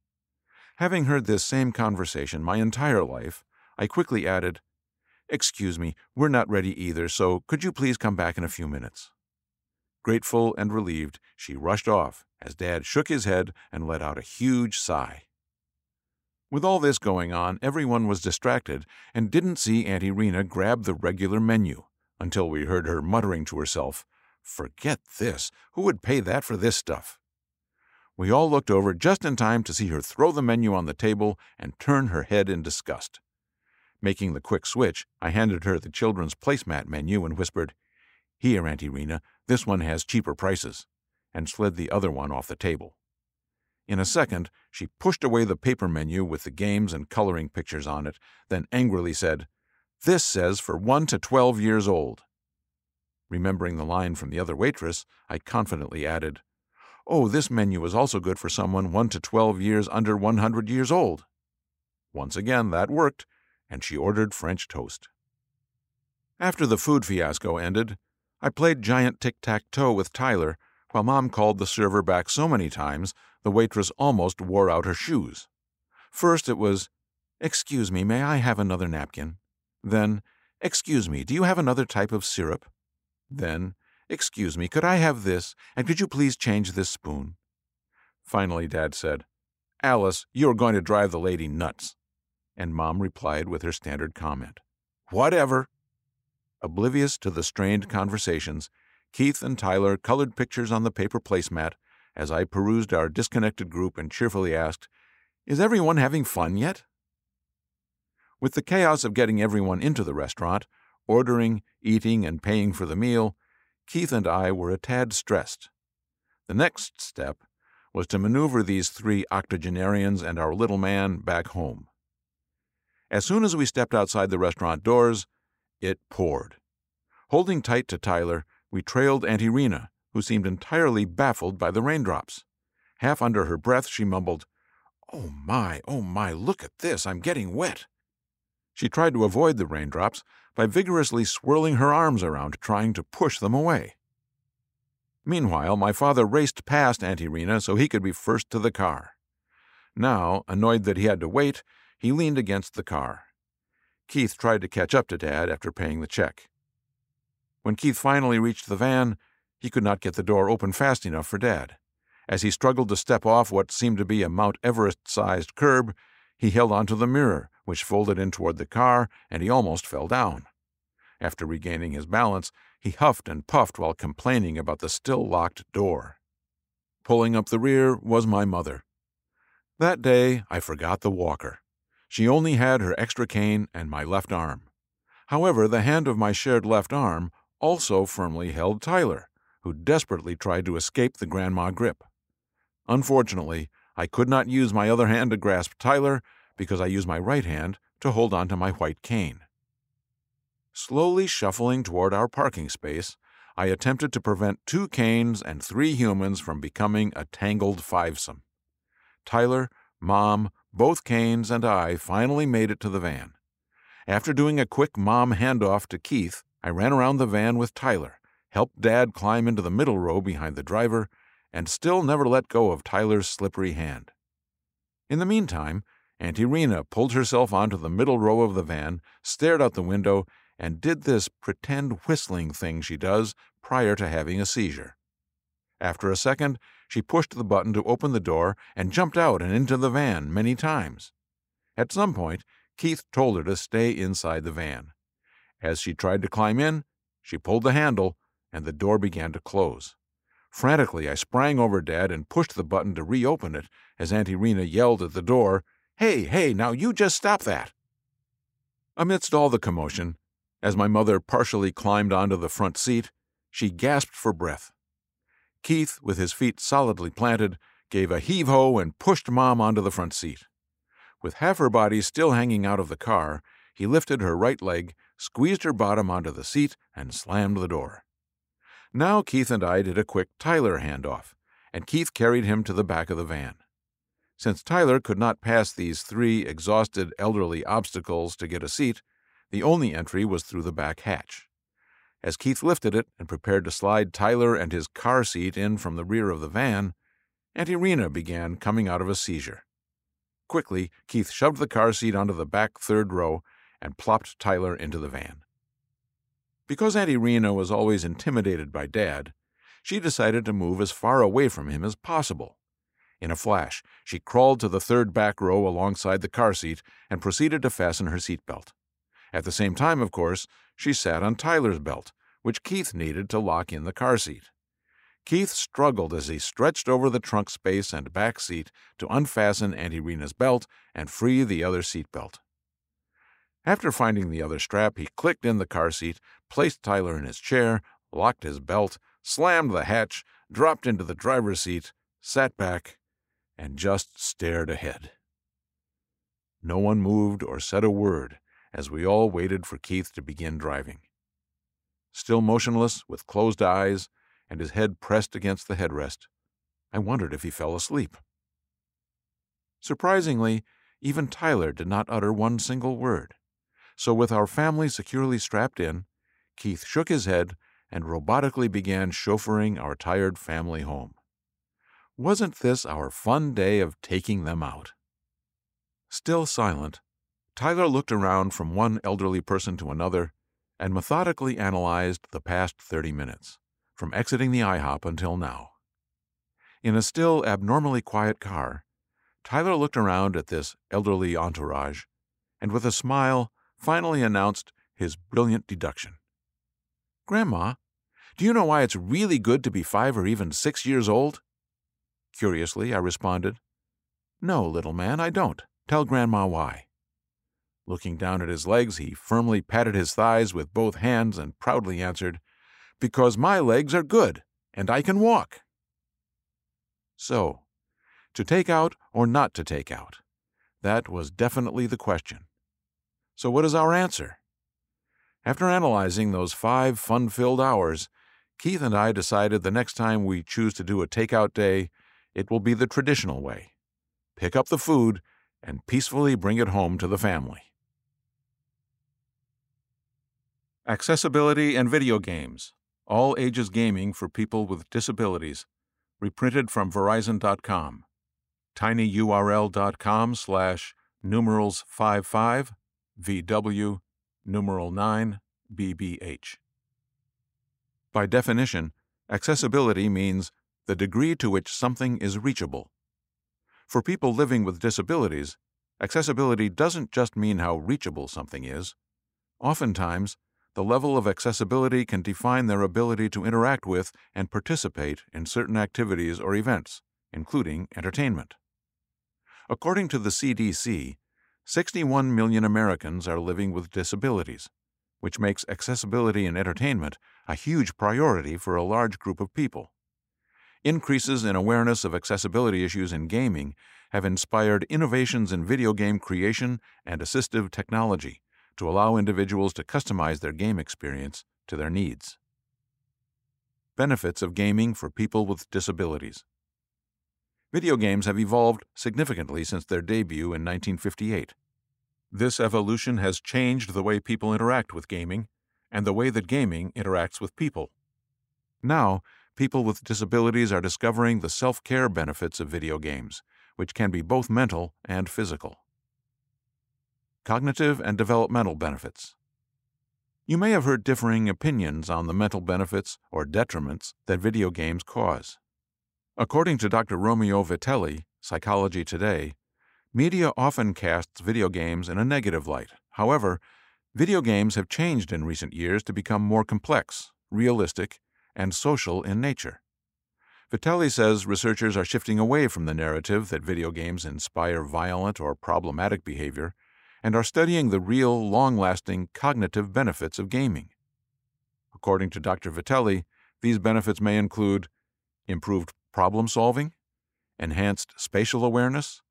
Having heard this same conversation my entire life, I quickly added, "Excuse me, we're not ready either, so could you please come back in a few minutes?" Grateful and relieved, she rushed off as Dad shook his head and let out a huge sigh. With all this going on, everyone was distracted and didn't see Auntie Rena grab the regular menu until we heard her muttering to herself, "Forget this. Who would pay that for this stuff?" We all looked over just in time to see her throw the menu on the table and turn her head in disgust. Making the quick switch, I handed her the children's placemat menu and whispered, "Here, Auntie Rena, this one has cheaper prices," and slid the other one off the table. In a second, she pushed away the paper menu with the games and coloring pictures on it, then angrily said, "This says for one to twelve years old." Remembering the line from the other waitress, I confidently added, "Oh, this menu is also good for someone one to twelve years under one hundred years old." Once again, that worked, and she ordered French toast. After the food fiasco ended, I played giant tic-tac-toe with Tyler while Mom called the server back so many times the waitress almost wore out her shoes. First it was, "Excuse me, may I have another napkin?" Then, "Excuse me, do you have another type of syrup?" Then, "Excuse me, could I have this, and could you please change this spoon?" Finally, Dad said, "Alice, you are going to drive the lady nuts." And Mom replied with her standard comment, "Whatever." Oblivious to the strained conversations, Keith and Tyler colored pictures on the paper placemat as I perused our disconnected group and cheerfully asked, "Is everyone having fun yet?" With the chaos of getting everyone into the restaurant, ordering, eating, and paying for the meal, Keith and I were a tad stressed. The next step was to maneuver these three octogenarians and our little man back home. As soon as we stepped outside the restaurant doors, it poured. Holding tight to Tyler, we trailed Auntie Rena, who seemed entirely baffled by the raindrops. Half under her breath, she mumbled, "Oh my, oh my, look at this, I'm getting wet." She tried to avoid the raindrops by vigorously swirling her arms around, trying to push them away. Meanwhile, my father raced past Auntie Rena so he could be first to the car. Now, annoyed that he had to wait, he leaned against the car. Keith tried to catch up to Dad after paying the check. When Keith finally reached the van, he could not get the door open fast enough for Dad. As he struggled to step off what seemed to be a Mount Everest-sized curb, he held onto the mirror, which folded in toward the car, and he almost fell down. After regaining his balance, he huffed and puffed while complaining about the still-locked door. Pulling up the rear was my mother. That day, I forgot the walker. She only had her extra cane and my left arm. However, the hand of my shared left arm also firmly held Tyler, who desperately tried to escape the grandma grip. Unfortunately, I could not use my other hand to grasp Tyler because I used my right hand to hold on to my white cane. Slowly shuffling toward our parking space, I attempted to prevent two canes and three humans from becoming a tangled fivesome. Tyler, Mom, both canes, and I finally made it to the van. After doing a quick Mom handoff to Keith, I ran around the van with Tyler, helped Dad climb into the middle row behind the driver, and still never let go of Tyler's slippery hand. In the meantime, Auntie Rena pulled herself onto the middle row of the van, stared out the window, and did this pretend whistling thing she does prior to having a seizure. After a second, she pushed the button to open the door and jumped out and into the van many times. At some point, Keith told her to stay inside the van. As she tried to climb in, she pulled the handle, and the door began to close. Frantically, I sprang over Dad and pushed the button to reopen it as Auntie Rena yelled at the door, "Hey, hey, now you just stop that!" Amidst all the commotion, as my mother partially climbed onto the front seat, she gasped for breath. Keith, with his feet solidly planted, gave a heave-ho and pushed Mom onto the front seat. With half her body still hanging out of the car, he lifted her right leg, squeezed her bottom onto the seat, and slammed the door. Now Keith and I did a quick Tyler handoff, and Keith carried him to the back of the van. Since Tyler could not pass these three exhausted elderly obstacles to get a seat, the only entry was through the back hatch. As Keith lifted it and prepared to slide Tyler and his car seat in from the rear of the van, Auntie Rena began coming out of a seizure. Quickly, Keith shoved the car seat onto the back third row and plopped Tyler into the van. Because Auntie Rena was always intimidated by Dad, she decided to move as far away from him as possible. In a flash, she crawled to the third back row alongside the car seat and proceeded to fasten her seatbelt. At the same time, of course, she sat on Tyler's belt, which Keith needed to lock in the car seat. Keith struggled as he stretched over the trunk space and back seat to unfasten Auntie Rena's belt and free the other seatbelt. After finding the other strap, he clicked in the car seat, placed Tyler in his chair, locked his belt, slammed the hatch, dropped into the driver's seat, sat back, and just stared ahead. No one moved or said a word, as we all waited for Keith to begin driving. Still motionless, with closed eyes, and his head pressed against the headrest, I wondered if he fell asleep. Surprisingly, even Tyler did not utter one single word. So with our family securely strapped in, Keith shook his head and robotically began chauffeuring our tired family home. Wasn't this our fun day of taking them out? Still silent, Tyler looked around from one elderly person to another and methodically analyzed the past thirty minutes, from exiting the IHOP until now. In a still abnormally quiet car, Tyler looked around at this elderly entourage and with a smile finally announced his brilliant deduction. "Grandma, do you know why it's really good to be five or even six years old?" Curiously, I responded, "No, little man, I don't. Tell Grandma why." Looking down at his legs, he firmly patted his thighs with both hands and proudly answered, "Because my legs are good, and I can walk." So, to take out or not to take out? That was definitely the question. So what is our answer? After analyzing those five fun-filled hours, Keith and I decided the next time we choose to do a takeout day, it will be the traditional way. Pick up the food and peacefully bring it home to the family. Accessibility and video games, all ages gaming for people with disabilities, reprinted from Verizon dot com. tinyurl dot com slash numerals five five v w numeral nine b b h. By definition, accessibility means the degree to which something is reachable. For people living with disabilities, accessibility doesn't just mean how reachable something is. Oftentimes, the level of accessibility can define their ability to interact with and participate in certain activities or events, including entertainment. According to the C D C, sixty-one million Americans are living with disabilities, which makes accessibility in entertainment a huge priority for a large group of people. Increases in awareness of accessibility issues in gaming have inspired innovations in video game creation and assistive technology to allow individuals to customize their game experience to their needs. Benefits of gaming for people with disabilities. Video games have evolved significantly since their debut in nineteen fifty-eight. This evolution has changed the way people interact with gaming and the way that gaming interacts with people. Now, people with disabilities are discovering the self-care benefits of video games, which can be both mental and physical. Cognitive and developmental benefits. You may have heard differing opinions on the mental benefits or detriments that video games cause. According to Doctor Romeo Vitelli, Psychology Today, media often casts video games in a negative light. However, video games have changed in recent years to become more complex, realistic, and social in nature. Vitelli says researchers are shifting away from the narrative that video games inspire violent or problematic behavior and are studying the real, long-lasting cognitive benefits of gaming. According to Doctor Vitelli, these benefits may include improved problem-solving, enhanced spatial awareness,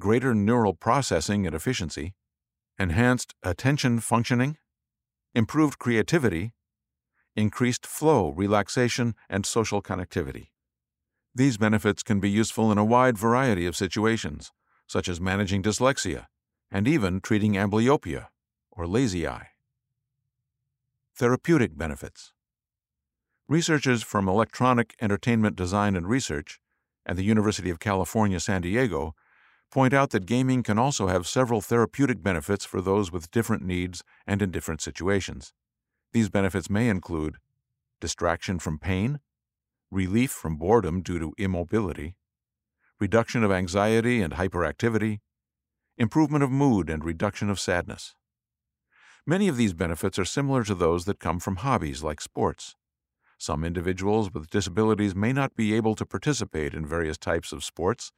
greater neural processing and efficiency, enhanced attention functioning, improved creativity, increased flow, relaxation, and social connectivity. These benefits can be useful in a wide variety of situations, such as managing dyslexia, and even treating amblyopia, or lazy eye. Therapeutic benefits. Researchers from Electronic Entertainment Design and Research and the University of California, San Diego, point out that gaming can also have several therapeutic benefits for those with different needs and in different situations. These benefits may include distraction from pain, relief from boredom due to immobility, reduction of anxiety and hyperactivity, improvement of mood and reduction of sadness. Many of these benefits are similar to those that come from hobbies like sports. Some individuals with disabilities may not be able to participate in various types of sports,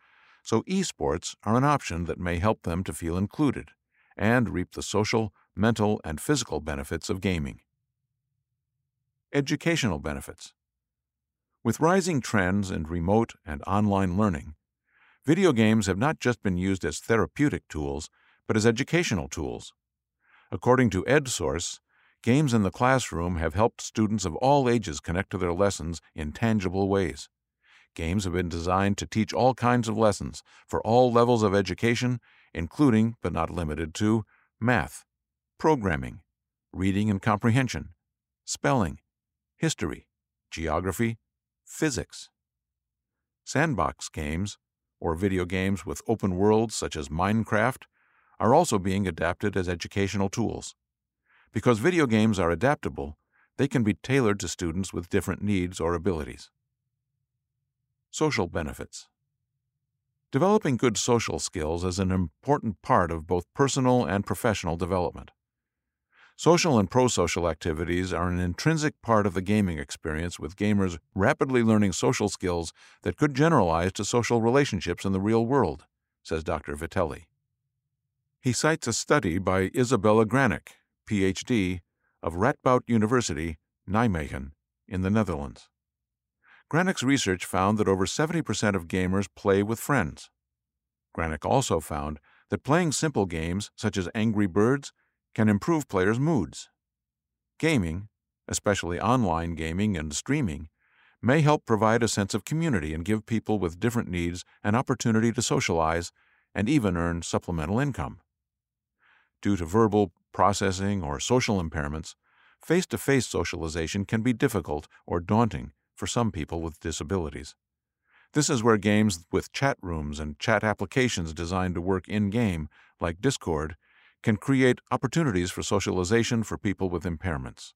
so esports are an option that may help them to feel included and reap the social, mental, and physical benefits of gaming. Educational benefits. With rising trends in remote and online learning, video games have not just been used as therapeutic tools, but as educational tools. According to EdSource, games in the classroom have helped students of all ages connect to their lessons in tangible ways. Games have been designed to teach all kinds of lessons for all levels of education, including, but not limited to, math, programming, reading and comprehension, spelling, history, geography, physics. Sandbox games, or video games with open worlds such as Minecraft, are also being adapted as educational tools. Because video games are adaptable, they can be tailored to students with different needs or abilities. Social benefits. Developing good social skills is an important part of both personal and professional development. Social and prosocial activities are an intrinsic part of the gaming experience, with gamers rapidly learning social skills that could generalize to social relationships in the real world, says Doctor Vitelli. He cites a study by Isabella Granick, P H D, of Radboud University, Nijmegen, in the Netherlands. Granick's research found that over seventy percent of gamers play with friends. Granick also found that playing simple games, such as Angry Birds, can improve players' moods. Gaming, especially online gaming and streaming, may help provide a sense of community and give people with different needs an opportunity to socialize and even earn supplemental income. Due to verbal, processing, or social impairments, face-to-face socialization can be difficult or daunting for some people with disabilities. This is where games with chat rooms and chat applications designed to work in-game, like Discord, can create opportunities for socialization for people with impairments.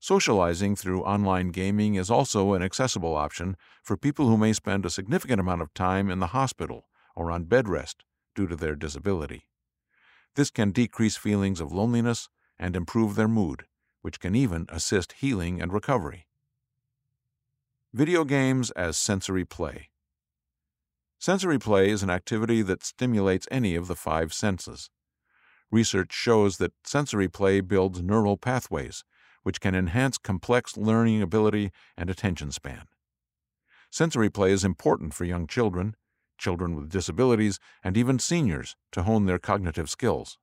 Socializing through online gaming is also an accessible option for people who may spend a significant amount of time in the hospital or on bed rest due to their disability. This can decrease feelings of loneliness and improve their mood, which can even assist healing and recovery. Video games as sensory play. Sensory play is an activity that stimulates any of the five senses. Research shows that sensory play builds neural pathways, which can enhance complex learning ability and attention span. Sensory play is important for young children, children with disabilities, and even seniors to hone their cognitive skills.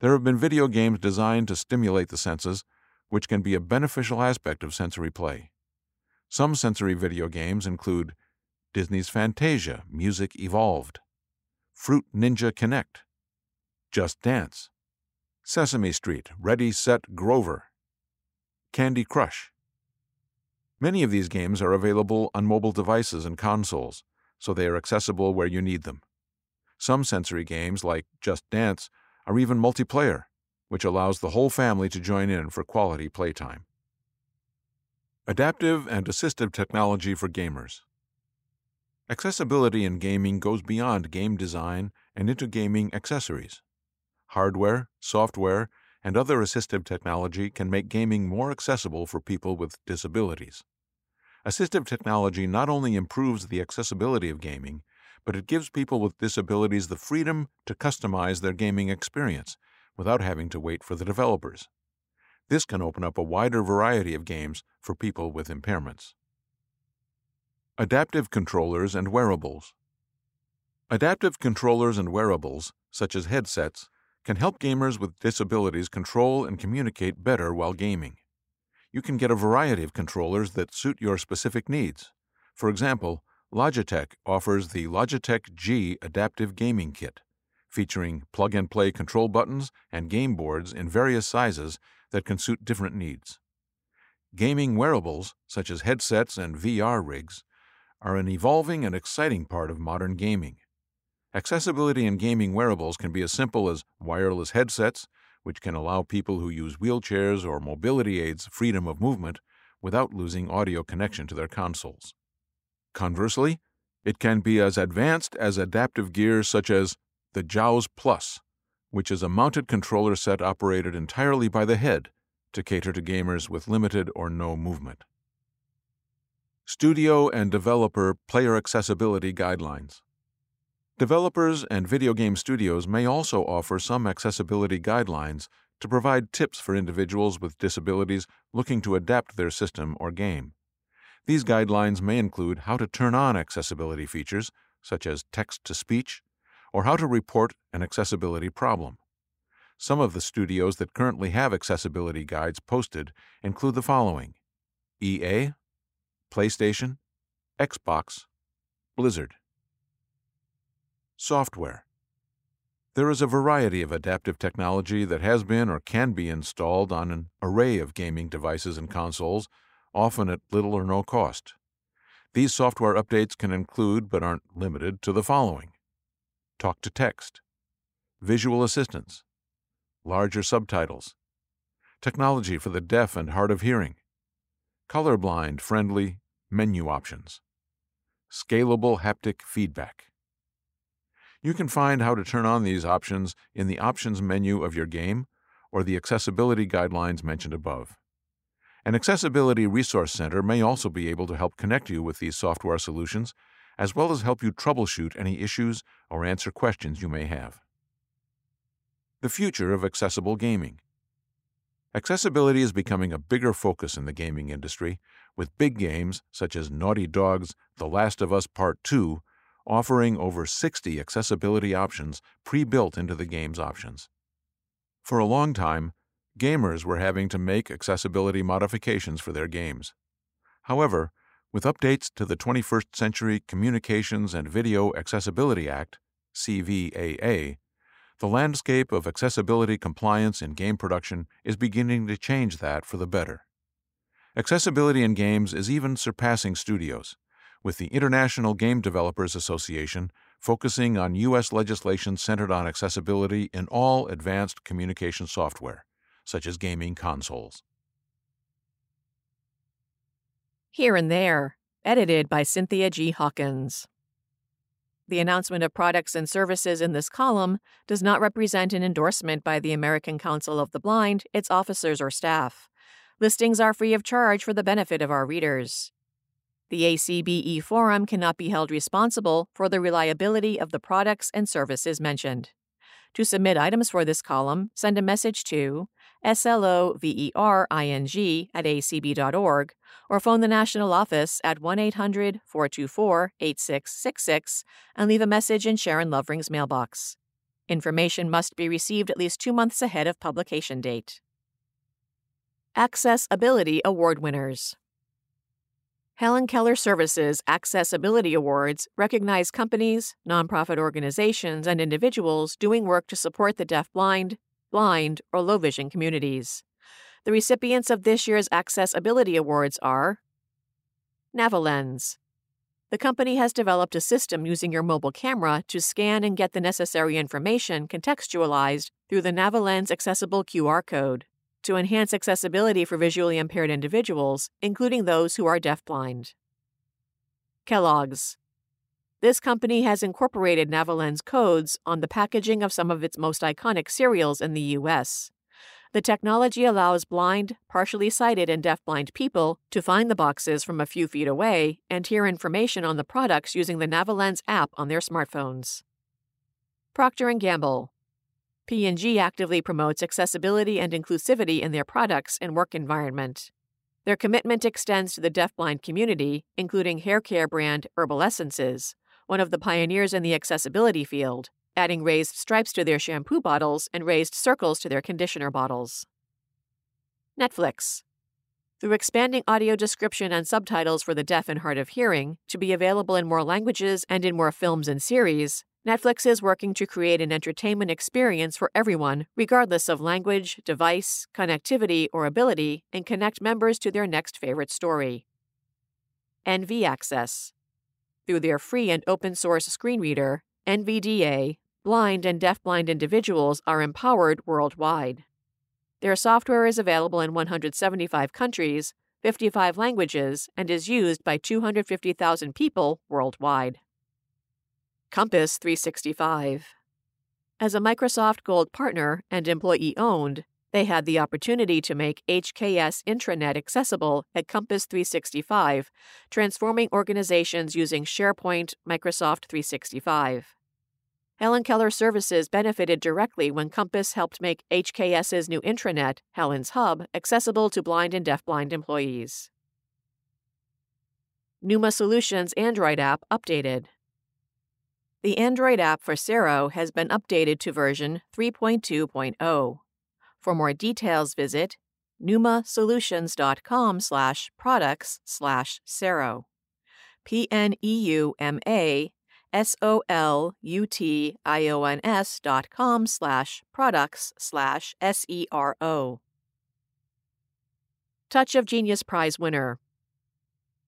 There have been video games designed to stimulate the senses, which can be a beneficial aspect of sensory play. Some sensory video games include Disney's Fantasia, Music Evolved, Fruit Ninja Connect, Just Dance, Sesame Street, Ready, Set, Grover, Candy Crush. Many of these games are available on mobile devices and consoles, so they are accessible where you need them. Some sensory games, like Just Dance, are even multiplayer, which allows the whole family to join in for quality playtime. Adaptive and assistive technology for gamers. Accessibility in gaming goes beyond game design and into gaming accessories. Hardware, software, and other assistive technology can make gaming more accessible for people with disabilities. Assistive technology not only improves the accessibility of gaming, but it gives people with disabilities the freedom to customize their gaming experience without having to wait for the developers. This can open up a wider variety of games for people with impairments. Adaptive controllers and wearables. Adaptive controllers and wearables, such as headsets, can help gamers with disabilities control and communicate better while gaming. You can get a variety of controllers that suit your specific needs. For example, Logitech offers the Logitech G Adaptive Gaming Kit, featuring plug-and-play control buttons and game boards in various sizes that can suit different needs. Gaming wearables, such as headsets and V R rigs, are an evolving and exciting part of modern gaming. Accessibility in gaming wearables can be as simple as wireless headsets, which can allow people who use wheelchairs or mobility aids freedom of movement without losing audio connection to their consoles. Conversely, it can be as advanced as adaptive gear such as the Jaws Plus, which is a mounted controller set operated entirely by the head to cater to gamers with limited or no movement. Studio and developer player accessibility guidelines. Developers and video game studios may also offer some accessibility guidelines to provide tips for individuals with disabilities looking to adapt their system or game. These guidelines may include how to turn on accessibility features, such as text-to-speech, or how to report an accessibility problem. Some of the studios that currently have accessibility guides posted include the following: E A, PlayStation, Xbox, Blizzard. Software. There is a variety of adaptive technology that has been or can be installed on an array of gaming devices and consoles, often at little or no cost. These software updates can include, but aren't limited to, the following: talk to text, visual assistance, larger subtitles, technology for the deaf and hard of hearing, colorblind-friendly menu options, Scalable haptic feedback. You can find how to turn on these options in the Options menu of your game or the accessibility guidelines mentioned above. An Accessibility Resource Center may also be able to help connect you with these software solutions, as well as help you troubleshoot any issues or answer questions you may have. The future of accessible gaming. Accessibility is becoming a bigger focus in the gaming industry, with big games such as Naughty Dog's The Last of Us Part two offering over sixty accessibility options pre-built into the game's options. For a long time, gamers were having to make accessibility modifications for their games. However, with updates to the twenty-first Century Communications and Video Accessibility Act, C V A A, the landscape of accessibility compliance in game production is beginning to change that for the better. Accessibility in games is even surpassing studios, with the International Game Developers Association focusing on U S legislation centered on accessibility in all advanced communication software, such as gaming consoles. Here and There, edited by Cynthia G. Hawkins. The announcement of products and services in this column does not represent an endorsement by the American Council of the Blind, its officers, or staff. Listings are free of charge for the benefit of our readers. The A C B E Forum cannot be held responsible for the reliability of the products and services mentioned. To submit items for this column, send a message to slovering at a c b dot org or phone the national office at one eight hundred, four two four, eight six six six and leave a message in Sharon Lovering's mailbox. Information must be received at least two months ahead of publication date. Accessibility Award winners. Helen Keller Services Accessibility Awards recognize companies, nonprofit organizations, and individuals doing work to support the deafblind, blind, or low vision communities. The recipients of this year's Accessibility Awards are NaviLens. The company has developed a system using your mobile camera to scan and get the necessary information contextualized through the NaviLens accessible Q R code to enhance accessibility for visually impaired individuals, including those who are deafblind. Kellogg's. This company has incorporated NaviLens codes on the packaging of some of its most iconic cereals in the U S. The technology allows blind, partially sighted, and deafblind people to find the boxes from a few feet away and hear information on the products using the NaviLens app on their smartphones. Procter and Gamble. P and G actively promotes accessibility and inclusivity in their products and work environment. Their commitment extends to the deafblind community, including hair care brand Herbal Essences, one of the pioneers in the accessibility field, adding raised stripes to their shampoo bottles and raised circles to their conditioner bottles. Netflix. Through expanding audio description and subtitles for the deaf and hard of hearing to be available in more languages and in more films and series, Netflix is working to create an entertainment experience for everyone, regardless of language, device, connectivity, or ability, and connect members to their next favorite story. N V Access. Through their free and open-source screen reader, N V D A, blind and deafblind individuals are empowered worldwide. Their software is available in one hundred seventy-five countries, fifty-five languages, and is used by two hundred fifty thousand people worldwide. Compass three sixty-five. As a Microsoft Gold partner and employee-owned, they had the opportunity to make H K S intranet accessible at Compass three sixty-five, transforming organizations using SharePoint Microsoft three sixty-five. Helen Keller Services benefited directly when Compass helped make H K S's new intranet, Helen's Hub, accessible to blind and deafblind employees. Numa Solutions Android app updated. The Android app for Sero has been updated to version three point two point oh. For more details, visit numasolutions dot com slash products slash Sero. P N E U M A S O L U T I O N S dot com slash products slash S E R O. Touch of Genius Prize winner.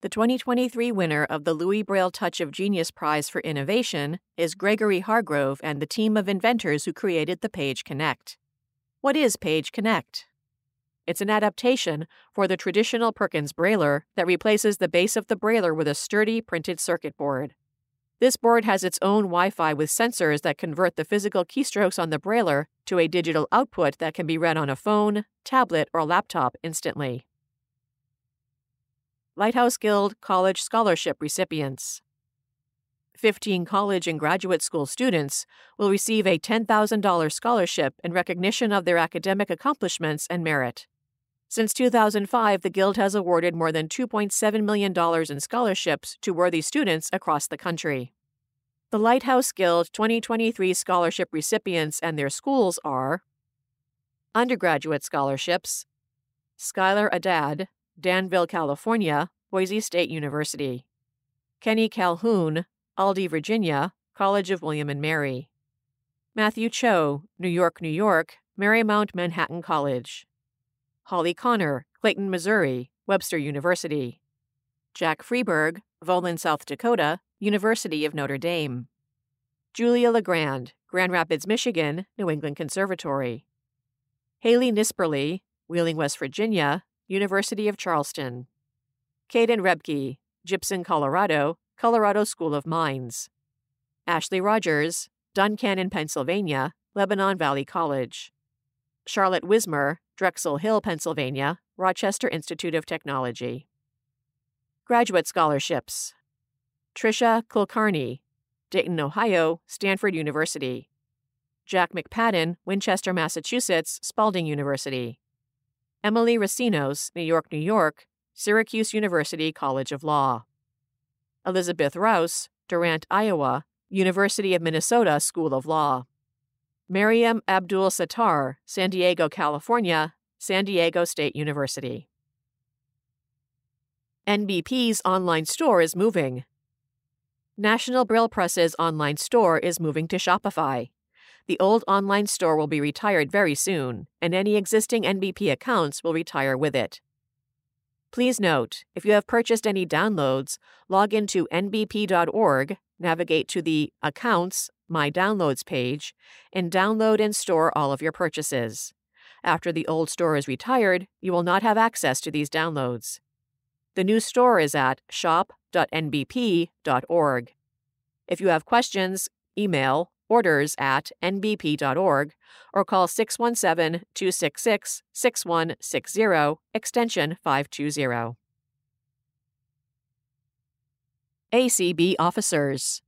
The twenty twenty-three winner of the Louis Braille Touch of Genius Prize for Innovation is Gregory Hargrove and the team of inventors who created the Page Connect. What is Page Connect? It's an adaptation for the traditional Perkins Brailler that replaces the base of the Brailler with a sturdy printed circuit board. This board has its own Wi-Fi with sensors that convert the physical keystrokes on the Brailler to a digital output that can be read on a phone, tablet, or laptop instantly. Lighthouse Guild College Scholarship Recipients. Fifteen college and graduate school students will receive a ten thousand dollars scholarship in recognition of their academic accomplishments and merit. Since two thousand five, the Guild has awarded more than two point seven million dollars in scholarships to worthy students across the country. The Lighthouse Guild twenty twenty-three scholarship recipients and their schools are undergraduate scholarships, Skylar Haddad, Danville, California, Boise State University; Kenny Calhoun, Aldie, Virginia, College of William and Mary; Matthew Cho, New York, New York, Marymount Manhattan College; Holly Connor, Clayton, Missouri, Webster University; Jack Freeberg, Volin, South Dakota, University of Notre Dame; Julia LeGrand, Grand Rapids, Michigan, New England Conservatory; Haley Nisperly, Wheeling, West Virginia, University of Charleston; Caden Rebke, Gibson, Colorado, Colorado School of Mines; Ashley Rogers, Duncannon, Pennsylvania, Lebanon Valley College; Charlotte Wismer, Drexel Hill, Pennsylvania, Rochester Institute of Technology. Graduate scholarships: Trisha Kulkarni, Dayton, Ohio, Stanford University; Jack McPadden, Winchester, Massachusetts, Spalding University; Emily Racinos, New York, New York, Syracuse University College of Law; Elizabeth Rouse, Durant, Iowa, University of Minnesota School of Law; Mariam Abdul-Sattar, San Diego, California, San Diego State University. N B P's online store is moving. National Braille Press's online store is moving to Shopify. The old online store will be retired very soon, and any existing N B P accounts will retire with it. Please note, if you have purchased any downloads, log into N B P dot org, navigate to the Accounts, My Downloads page, and download and store all of your purchases. After the old store is retired, you will not have access to these downloads. The new store is at shop dot N B P dot org. If you have questions, email orders at N B P dot org or call six one seven, two six six, six one six zero, extension five two zero. A C B Officers.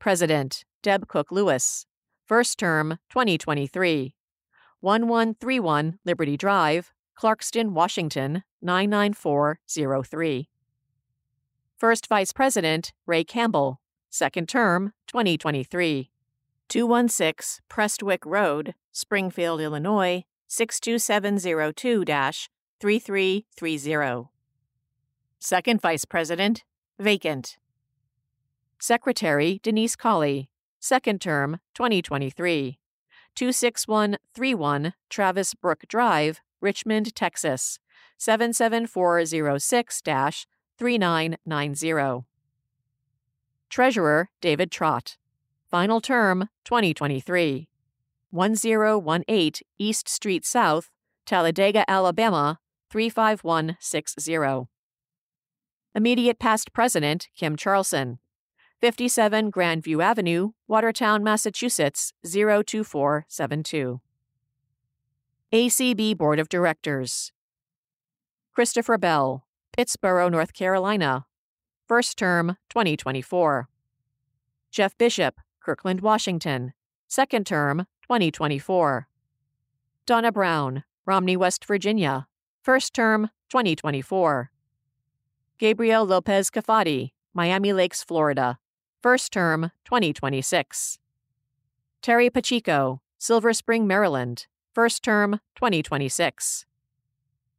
President, Deb Cook Lewis. First term, twenty twenty-three. eleven thirty-one Liberty Drive, Clarkston, Washington, nine nine four zero three. First Vice President, Ray Campbell. Second term, twenty twenty-three. two one six Prestwick Road, Springfield, Illinois, six two seven zero two, three three three zero. Second Vice President, vacant. Secretary, Denise Colley. Second term, twenty twenty-three. two six one three one Travis Brook Drive, Richmond, Texas, seven seven four zero six, three nine nine zero. Treasurer, David Trott. Final term, twenty twenty-three. ten eighteen East Street South, Talladega, Alabama, three five one six zero. Immediate past president, Kim Charlson. fifty-seven Grandview Avenue, Watertown, Massachusetts, zero two four seven two. A C B Board of Directors. Christopher Bell, Pittsboro, North Carolina. First term, twenty twenty-four. Jeff Bishop, Kirkland, Washington. Second term, twenty twenty-four. Donna Brown, Romney, West Virginia. First term, twenty twenty-four. Gabriel Lopez Cafati, Miami Lakes, Florida. First term, twenty twenty-six. Terry Pacheco, Silver Spring, Maryland. First term, twenty twenty-six.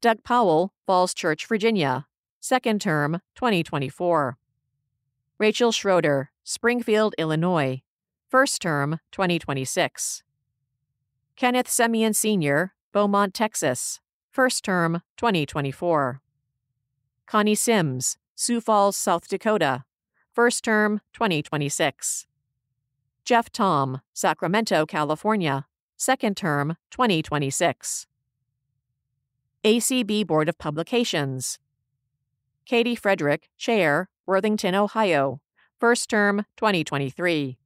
Doug Powell, Falls Church, Virginia. Second term, twenty twenty-four. Rachel Schroeder, Springfield, Illinois. First term, twenty twenty-six. Kenneth Semien Senior, Beaumont, Texas. First term, twenty twenty-four. Connie Sims, Sioux Falls, South Dakota. First term, twenty twenty-six. Jeff Tom, Sacramento, California. Second term, twenty twenty-six. A C B Board of Publications. Katie Frederick, Chair, Worthington, Ohio, first term, twenty twenty-three.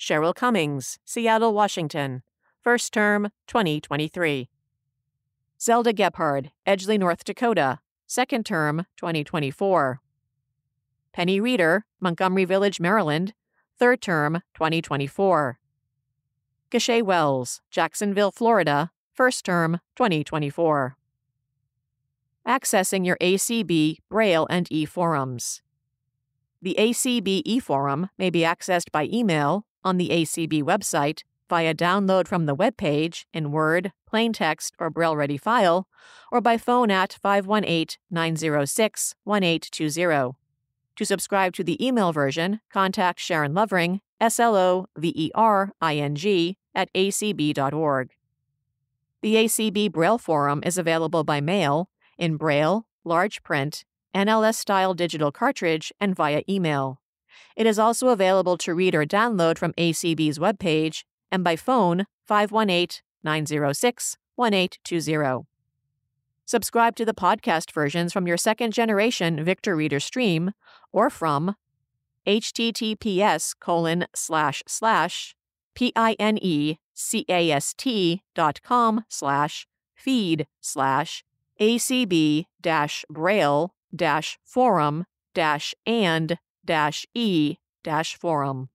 Cheryl Cummings, Seattle, Washington, first term, twenty twenty-three. Zelda Gebhard, Edgeley, North Dakota, second term, twenty twenty-four. Penny Reeder, Montgomery Village, Maryland, third term, twenty twenty-four. Gashay Wells, Jacksonville, Florida, first term, twenty twenty-four. Accessing your A C B, Braille, and e-forums. The A C B e-forum may be accessed by email, on the A C B website, via download from the web page in Word, plain text, or Braille-ready file, or by phone at five one eight, nine zero six, one eight two zero. To subscribe to the email version, contact Sharon Lovering, S L O V E R I N G, at A C B dot org. The A C B Braille Forum is available by mail, in Braille, large print, N L S-style digital cartridge, and via email. It is also available to read or download from A C B's webpage and by phone five one eight, nine zero six, one eight two zero. Subscribe to the podcast versions from your second-generation Victor Reader stream or from h t t p s colon slash slash p i n e c a s t dot com slash feed slash A C B dash Braille dash forum dash and dash e dash forum.